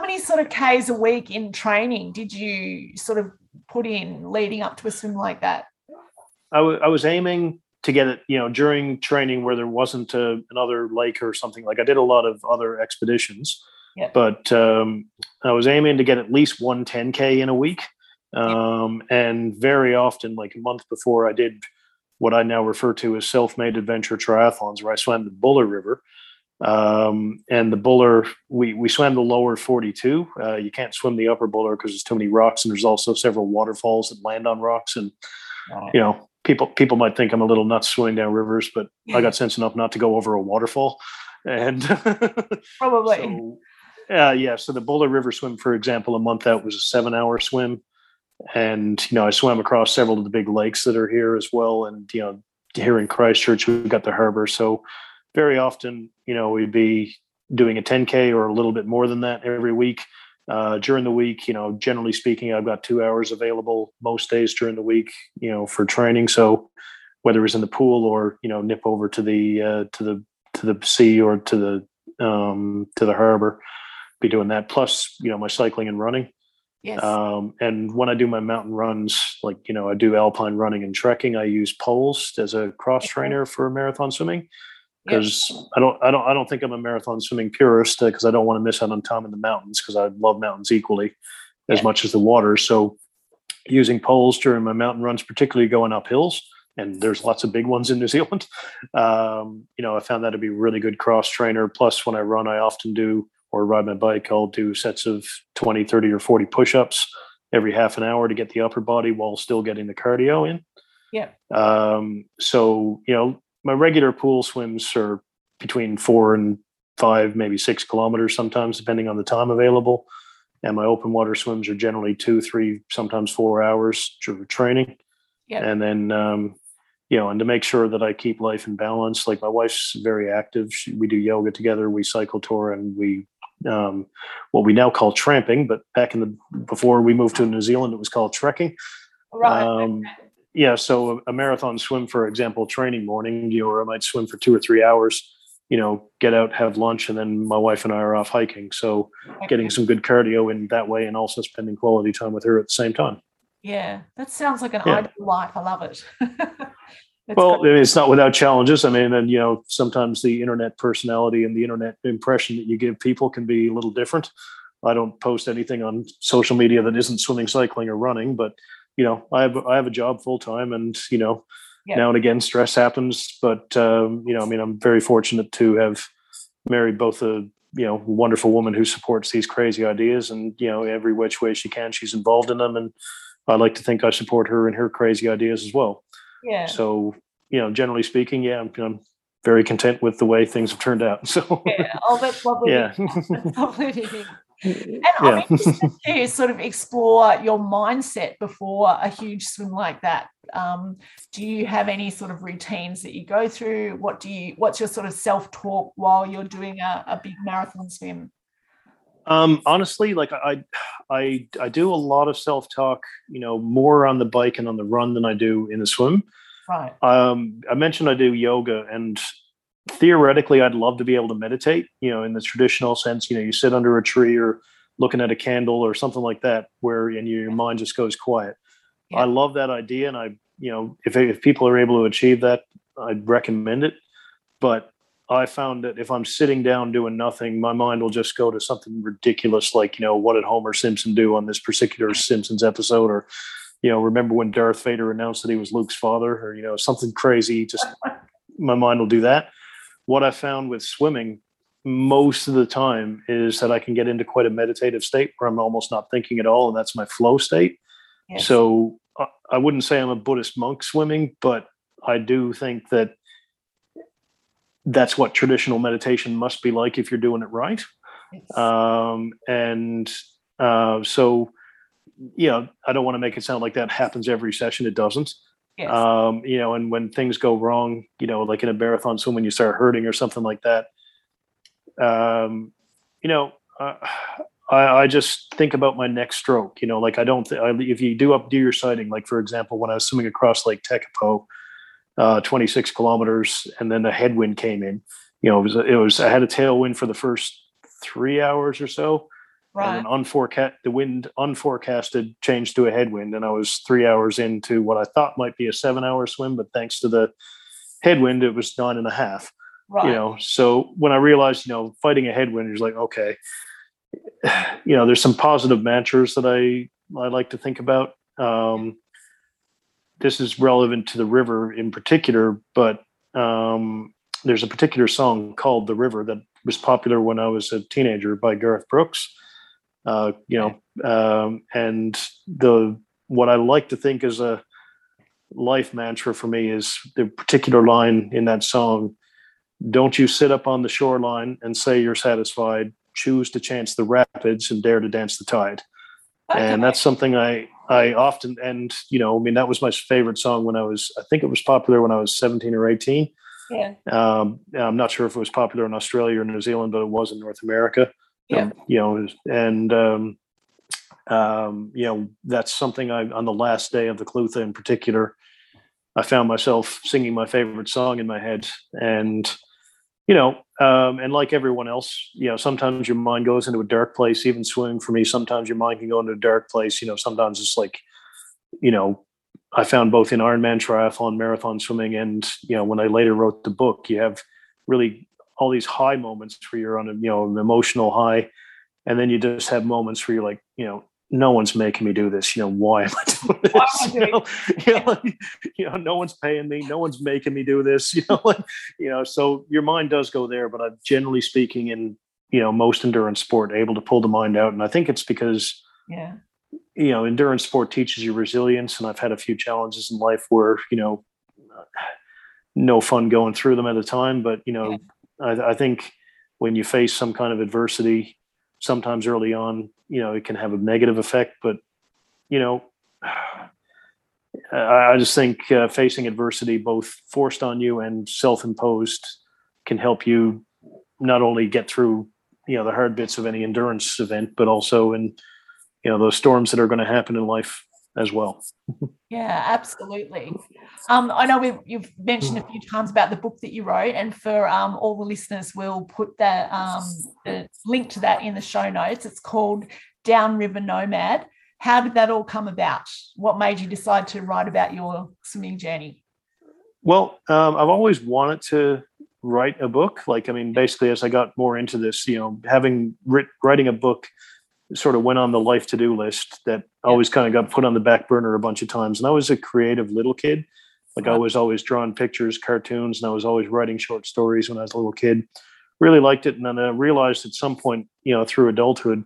many sort of Ks a week in training did you sort of put in leading up to a swim like that? I was aiming to get it, during training where there wasn't another lake or something. Like I did a lot of other expeditions, but I was aiming to get at least 1 10K in a week. And very often, like a month before, I did what I now refer to as self-made adventure triathlons, where I swam the Buller River. And the Buller, we swam the lower 42. You can't swim the upper Buller because there's too many rocks, and there's also several waterfalls that land on rocks, and people might think I'm a little nuts swimming down rivers, but I got sense enough not to go over a waterfall. And probably. So, yeah. So the Buller River swim, for example, a month out was a 7-hour swim. And, you know, I swam across several of the big lakes that are here as well. And, you know, here in Christchurch, we've got the harbor. So very often, you know, we'd be doing a 10K or a little bit more than that every week. During the week, you know, generally speaking, I've got 2 hours available most days during the week, you know, for training. So whether it's in the pool or, you know, nip over to the sea or to the harbor, be doing that. Plus, you know, my cycling and running. Yes. And when I do my mountain runs, like, you know, I do alpine running and trekking. I use poles as a cross trainer for marathon swimming. Because yes. I don't think I'm a marathon swimming purist, because I don't want to miss out on time in the mountains, because I love mountains equally as much as the water. So using poles during my mountain runs, particularly going up hills, and there's lots of big ones in New Zealand. You know, I found that to be a really good cross trainer. Plus when I run, I often do, or ride my bike, I'll do sets of 20, 30 or 40 push-ups every half an hour to get the upper body while still getting the cardio in. Yeah. So, you know, my regular pool swims are between 4 and 5, maybe 6 kilometers sometimes, depending on the time available. And my open water swims are generally 2, 3, sometimes 4 hours of training. Yep. And then, you know, and to make sure that I keep life in balance, like my wife's very active. We do yoga together, we cycle tour, and we what we now call tramping. But back in before we moved to New Zealand, it was called trekking. Right. Yeah. So a marathon swim, for example, training morning, you know, or I might swim for 2 or 3 hours, you know, get out, have lunch, and then my wife and I are off hiking. So getting some good cardio in that way, and also spending quality time with her at the same time. Yeah. That sounds like an ideal life. I love it. Well, great. It's not without challenges. I mean, and you know, sometimes the internet personality and the internet impression that you give people can be a little different. I don't post anything on social media that isn't swimming, cycling, or running, but you know, I have a job full time, and you know, now and again stress happens. But you know, I mean, I'm very fortunate to have married both a, you know, wonderful woman who supports these crazy ideas, and you know, every which way she can, she's involved in them, and I like to think I support her in her crazy ideas as well. Yeah. So you know, generally speaking, I'm very content with the way things have turned out. So yeah, oh, that's lovely. Yeah. That's lovely. And I'm interested to sort of explore your mindset before a huge swim like that. Do you have any sort of routines that you go through? What's your sort of self-talk while you're doing a big marathon swim? Honestly, like I do a lot of self-talk, you know, more on the bike and on the run than I do in the swim. Right. I mentioned I do yoga, and theoretically, I'd love to be able to meditate, you know, in the traditional sense, you know, you sit under a tree or looking at a candle or something like that, where and your mind just goes quiet. Yeah. I love that idea. And I, you know, if people are able to achieve that, I'd recommend it. But I found that if I'm sitting down doing nothing, my mind will just go to something ridiculous. Like, you know, what did Homer Simpson do on this particular Simpsons episode? Or, you know, remember when Darth Vader announced that he was Luke's father, or, you know, something crazy, just my mind will do that. What I found with swimming most of the time is that I can get into quite a meditative state where I'm almost not thinking at all. And that's my flow state. Yes. So I wouldn't say I'm a Buddhist monk swimming, but I do think that that's what traditional meditation must be like if you're doing it right. Yes. So, you know, I don't want to make it sound like that happens every session. It doesn't. Yes. You know, and when things go wrong, you know, like in a marathon swim, when you start hurting or something like that, you know, I just think about my next stroke, you know, like if you do your sighting, like for example, when I was swimming across Lake Tekapo, 26 kilometers, and then the headwind came in, you know, I had a tailwind for the first 3 hours or so. Right. And the wind unforecasted changed to a headwind, and I was 3 hours into what I thought might be a 7-hour swim, but thanks to the headwind, it was 9.5. Right. You know, so when I realized, you know, fighting a headwind, you're like, okay, you know, there's some positive mantras that I like to think about. This is relevant to the river in particular, but there's a particular song called "The River" that was popular when I was a teenager by Garth Brooks. And what I like to think is life mantra for me is the particular line in that song. Don't you sit up on the shoreline and say you're satisfied, choose to chance the rapids and dare to dance the tide. Okay. And that's something I often, and, you know, I mean, that was my favorite song when I was, I think it was popular when I was 17 or 18. Yeah. I'm not sure if it was popular in Australia or New Zealand, but it was in North America. Yeah. You know, and, you know, that's something I, on the last day of the Clutha in particular, I found myself singing my favorite song in my head. And, you know, and like everyone else, you know, sometimes your mind goes into a dark place, even swimming for me, sometimes your mind can go into a dark place. You know, sometimes it's like, you know, I found both in Ironman triathlon, marathon swimming, and, you know, when I later wrote the book, you have really all these high moments where you're on a, you know, an emotional high. And then you just have moments where you're like, you know, no one's making me do this. You know, why am I doing this? You know, no one's paying me. No one's making me do this. You know, so your mind does go there, but I'm generally speaking in, you know, most endurance sport able to pull the mind out. And I think it's because, yeah, you know, endurance sport teaches you resilience. And I've had a few challenges in life where, you know, no fun going through them at the time, but, you know, yeah. I think when you face some kind of adversity, sometimes early on, you know, it can have a negative effect, but, you know, I just think facing adversity, both forced on you and self-imposed, can help you not only get through, you know, the hard bits of any endurance event, but also in, you know, those storms that are going to happen in life as well. Yeah, absolutely. I know you've mentioned a few times about the book that you wrote, and for all the listeners, we'll put the link to that in the show notes. It's called Downriver Nomad. How did that all come about? What made you decide to write about your swimming journey? Well, I've always wanted to write a book. Like, I mean, basically, as I got more into this, you know, writing a book sort of went on the life to-do list that always kind of got put on the back burner a bunch of times. And I was a creative little kid. Like, I was always drawing pictures, cartoons, and I was always writing short stories when I was a little kid. Really liked it. And then I realized at some point, you know, through adulthood,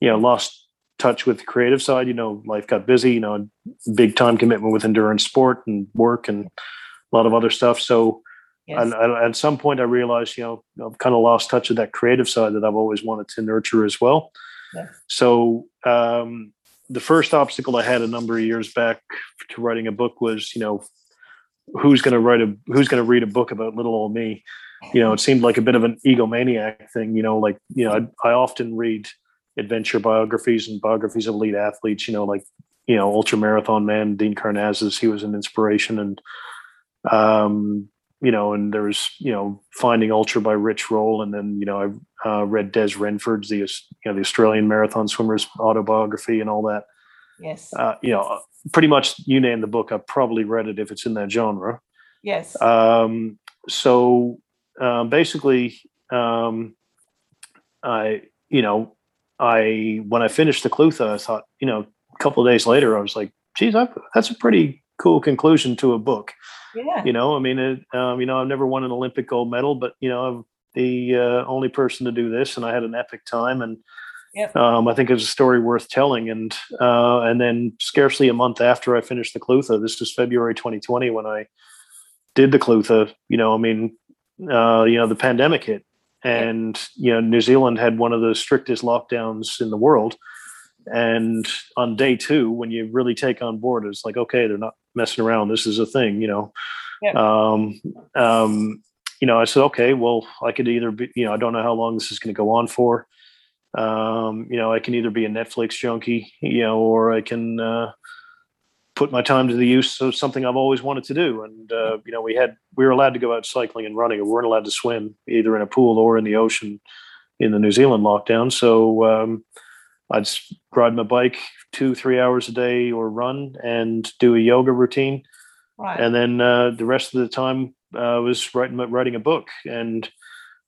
you know, lost touch with the creative side. You know, life got busy, you know, big time commitment with endurance sport and work and a lot of other stuff. So yes. I, at some point I realized, you know, I've kind of lost touch of that creative side that I've always wanted to nurture as well. Yeah. So the first obstacle I had a number of years back to writing a book was, you know, who's going to read a book about little old me? You know, it seemed like a bit of an egomaniac thing, you know, like, you know, I often read adventure biographies and biographies of elite athletes, you know, like, you know, ultra marathon man, Dean Karnazes, he was an inspiration. And, you know, and there was, you know, Finding Ultra by Rich Roll. And then, you know, I read Des Renford's, the Australian marathon swimmer's autobiography and all that. Yes. You know, pretty much you name the book, I probably read it if it's in that genre. Yes. So basically, I, you know, when I finished the Clutha, I thought, you know, a couple of days later, I was like, geez, that's a pretty cool conclusion to a book. Yeah. You know, I mean, you know, I've never won an Olympic gold medal, but, you know, I'm the only person to do this, and I had an epic time, and yep. I think it was a story worth telling. And then scarcely a month after I finished the Clutha, this was February 2020 when I did the Clutha, you know, I mean, you know, the pandemic hit, and, yep. You know, New Zealand had one of the strictest lockdowns in the world. And on day two, when you really take on board, it's like, okay, they're not messing around. This is a thing, you know. Yep. You know, I said, okay, well, I could either be, you know, I don't know how long this is going to go on for. You know, I can either be a Netflix junkie, you know, or I can put my time to the use of something I've always wanted to do. And, you know, we were allowed to go out cycling and running, and we weren't allowed to swim either in a pool or in the ocean in the New Zealand lockdown. So, I'd ride my bike 2-3 hours a day or run and do a yoga routine. Right. And then the rest of the time I was writing a book, and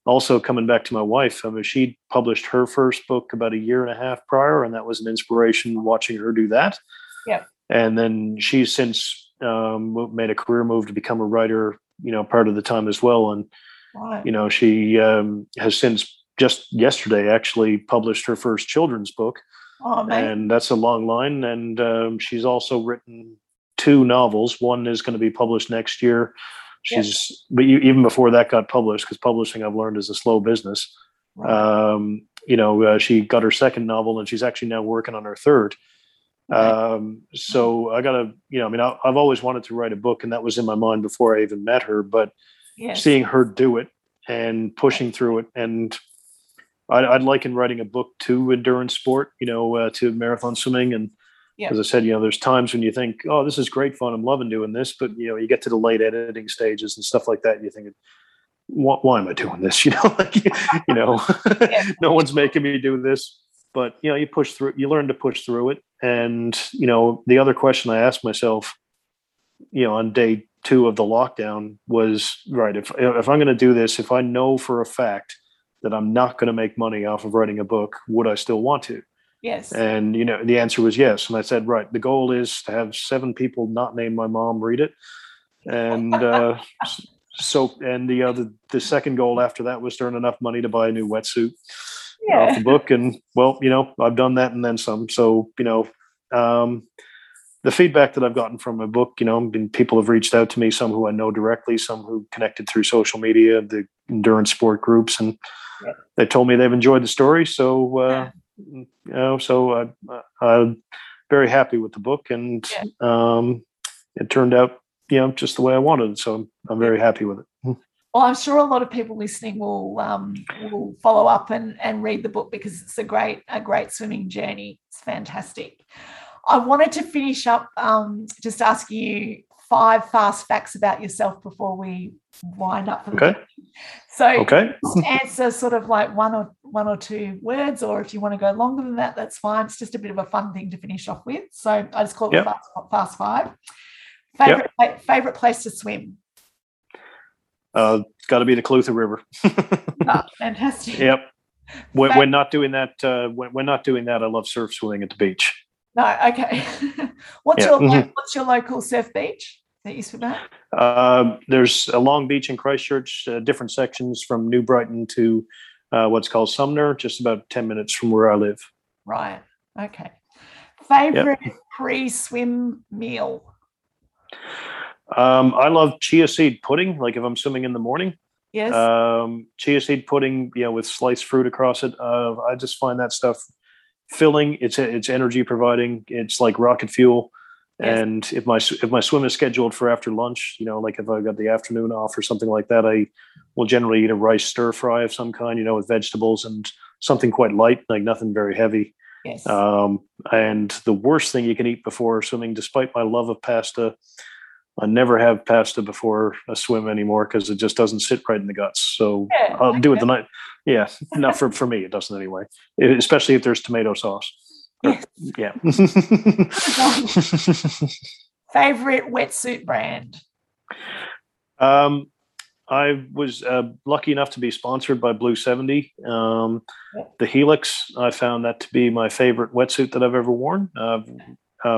also coming back to my wife. I mean, she published her first book about a year and a half prior, and that was an inspiration watching her do that. Yeah. And then she's since made a career move to become a writer, you know, part of the time as well. And, right. You know, she has since just yesterday actually published her first children's book. Oh, and that's a long line. And she's also written two novels. One is going to be published next year. But even before that got published, because publishing, I've learned, is a slow business. Wow. She got her second novel, and she's actually now working on her third. Okay. So I got to, I've always wanted to write a book, and that was in my mind before I even met her. But seeing her do it and pushing through it, and I'd liken writing a book to endurance sport, to marathon swimming. And as I said, there's times when you think, oh, this is great fun, I'm loving doing this. But, you get to the late editing stages and stuff like that, and you think, why am I doing this? No one's making me do this. But, you push through, you learn to push through it. And, the other question I asked myself, on day two of the lockdown was, right, if I'm going to do this, if I know for a fact that I'm not going to make money off of writing a book, would I still want to? Yes. And, the answer was yes. And I said, right, the goal is to have 7 people not named my mom read it. And and the second goal after that was to earn enough money to buy a new wetsuit off the book. And, well, I've done that and then some. So, the feedback that I've gotten from my book, people have reached out to me, some who I know directly, some who connected through social media, the endurance sport groups, and they told me they've enjoyed the story. So, I'm very happy with the book, and it turned out, just the way I wanted. So I'm very happy with it. Well, I'm sure a lot of people listening will follow up and read the book, because it's a great swimming journey. It's fantastic. I wanted to finish up just asking you 5 fast facts about yourself before we wind up. Answer sort of like one or two words, or if you want to go longer than that, that's fine. It's just a bit of a fun thing to finish off with. So I just call it fast 5. Favorite place to swim? It's got to be the Clutha River. Fantastic. Yep. When not doing that, I love surf swimming at the beach. No, okay. What's your local surf beach that you swim at? There's a Long Beach in Christchurch, different sections from New Brighton to what's called Sumner, just about 10 minutes from where I live. Right. Okay. Favorite pre-swim meal? I love chia seed pudding, like if I'm swimming in the morning. Yes. Chia seed pudding, with sliced fruit across it. I just find that stuff filling. It's energy providing. It's like rocket fuel. Yes. And if my swim is scheduled for after lunch, like if I got the afternoon off or something like that, I will generally eat a rice stir fry of some kind, with vegetables and something quite light, like nothing very heavy. Yes. And the worst thing you can eat before swimming, despite my love of pasta, I never have pasta before a swim anymore, because it just doesn't sit right in the guts. So I'll do it the night. Yeah, not for me. It doesn't anyway, especially if there's tomato sauce. Yeah. Favorite wetsuit brand? I was lucky enough to be sponsored by Blue 70. The Helix, I found that to be my favorite wetsuit that I've ever worn. I've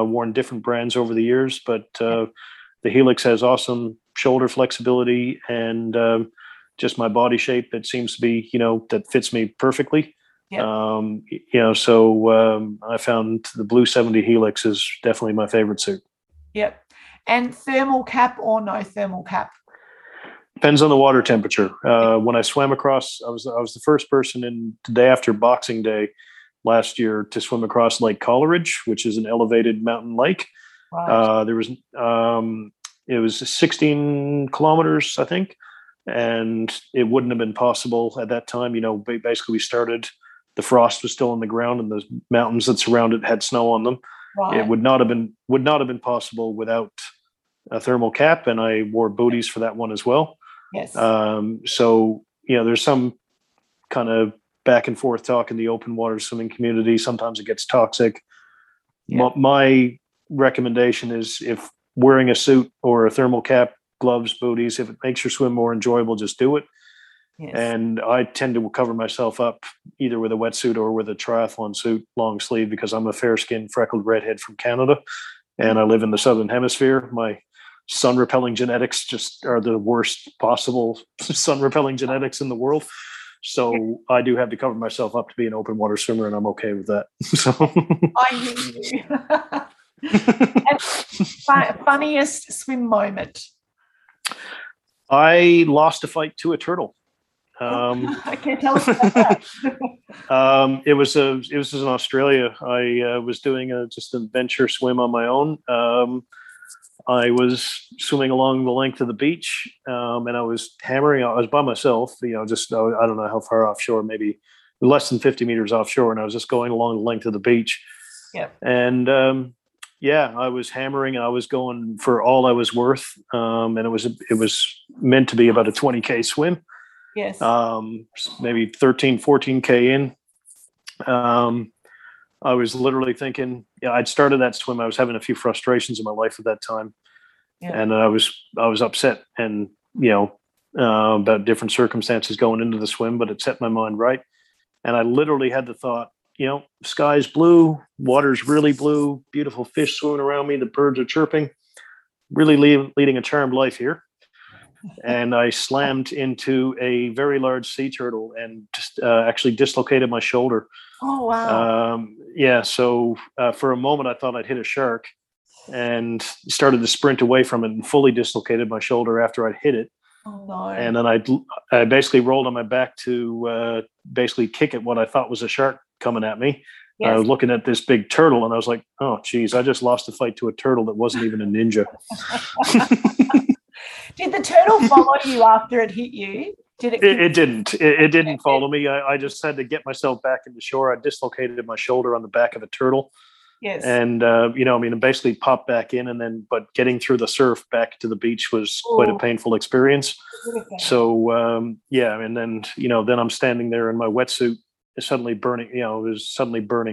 worn different brands over the years, but the Helix has awesome shoulder flexibility, and just my body shape, it seems to be, that fits me perfectly. I found the Blue 70 Helix is definitely my favorite suit. Yep. And thermal cap or no thermal cap? Depends on the water temperature. When I swam across, I was the first person in the day after Boxing Day last year to swim across Lake Coleridge, which is an elevated mountain lake. Right. It was 16 kilometers, I think, and it wouldn't have been possible at that time. Basically we started, the frost was still on the ground, and the mountains that surround it had snow on them. Right. It would not have been possible without a thermal cap, and I wore booties for that one as well. Yes. There's some kind of back and forth talk in the open water swimming community. Sometimes it gets toxic. Yeah. My recommendation is, if wearing a suit or a thermal cap, gloves, booties, if it makes your swim more enjoyable, just do it. Yes. And I tend to cover myself up either with a wetsuit or with a triathlon suit, long sleeve, because I'm a fair-skinned, freckled redhead from Canada, and I live in the Southern Hemisphere. My sun-repelling genetics just are the worst possible sun-repelling genetics in the world. So I do have to cover myself up to be an open water swimmer, and I'm okay with that. So I knew you. Funniest swim moment? I lost a fight to a turtle. I can't tell us about that. It was in Australia. I was doing just an adventure swim on my own. I was swimming along the length of the beach, and I was hammering. I was by myself, I don't know how far offshore, maybe less than 50 meters offshore, and I was just going along the length of the beach. Yeah. And I was hammering. I was going for all I was worth, and it was meant to be about a 20K swim. Yes. Maybe 13, 14K in. I was literally thinking, I'd started that swim. I was having a few frustrations in my life at that time. Yeah. And I was upset and, about different circumstances going into the swim, but it set my mind right. And I literally had the thought, sky's blue, water's really blue, beautiful fish swimming around me. The birds are chirping, really leading a charmed life here. And I slammed into a very large sea turtle and actually dislocated my shoulder. Oh, wow. For a moment, I thought I'd hit a shark and started to sprint away from it and fully dislocated my shoulder after I'd hit it. Oh, no. And then I basically rolled on my back to basically kick at what I thought was a shark coming at me. Yes. I was looking at this big turtle and I was like, oh, geez, I just lost a fight to a turtle that wasn't even a ninja. Did the turtle follow you after it hit you? Did it? It didn't. It didn't follow me. I just had to get myself back into shore. I dislocated my shoulder on the back of a turtle. Yes. And, basically popped back in but getting through the surf back to the beach was quite a painful experience. Okay. So, and then I'm standing there in my wetsuit is suddenly burning,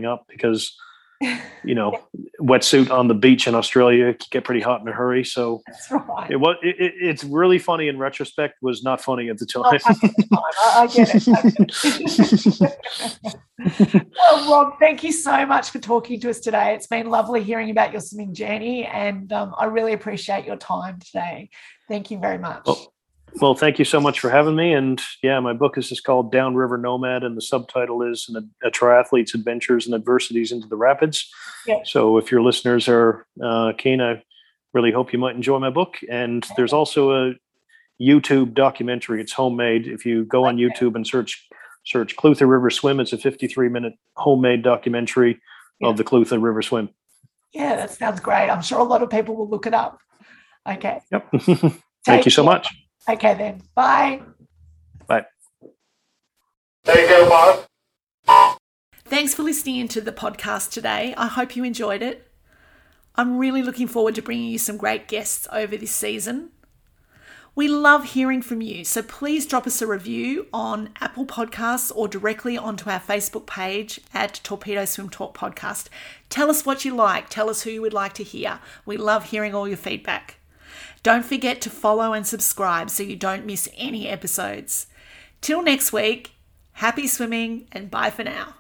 up because, wetsuit on the beach in Australia can get pretty hot in a hurry. So that's right. It's really funny in retrospect, was not funny at the time. I get it. Well, Rob, thank you so much for talking to us today. It's been lovely hearing about your swimming journey, and I really appreciate your time today. Thank you very much. Well, thank you so much for having me. And my book is just called Downriver Nomad, and the subtitle is A Triathlete's Adventures and Adversities into the Rapids. Yep. So if your listeners are keen, I really hope you might enjoy my book. And there's also a YouTube documentary. It's homemade. If you go on YouTube and search Clutha River Swim, it's a 53-minute homemade documentary of the Clutha River Swim. Yeah, that sounds great. I'm sure a lot of people will look it up. Okay. Yep. Thank you so much. Okay, then. Bye. Bye. There you go, Bob. Thanks for listening into the podcast today. I hope you enjoyed it. I'm really looking forward to bringing you some great guests over this season. We love hearing from you, so please drop us a review on Apple Podcasts or directly onto our Facebook page at Torpedo Swim Talk Podcast. Tell us what you like. Tell us who you would like to hear. We love hearing all your feedback. Don't forget to follow and subscribe so you don't miss any episodes. Till next week, happy swimming and bye for now.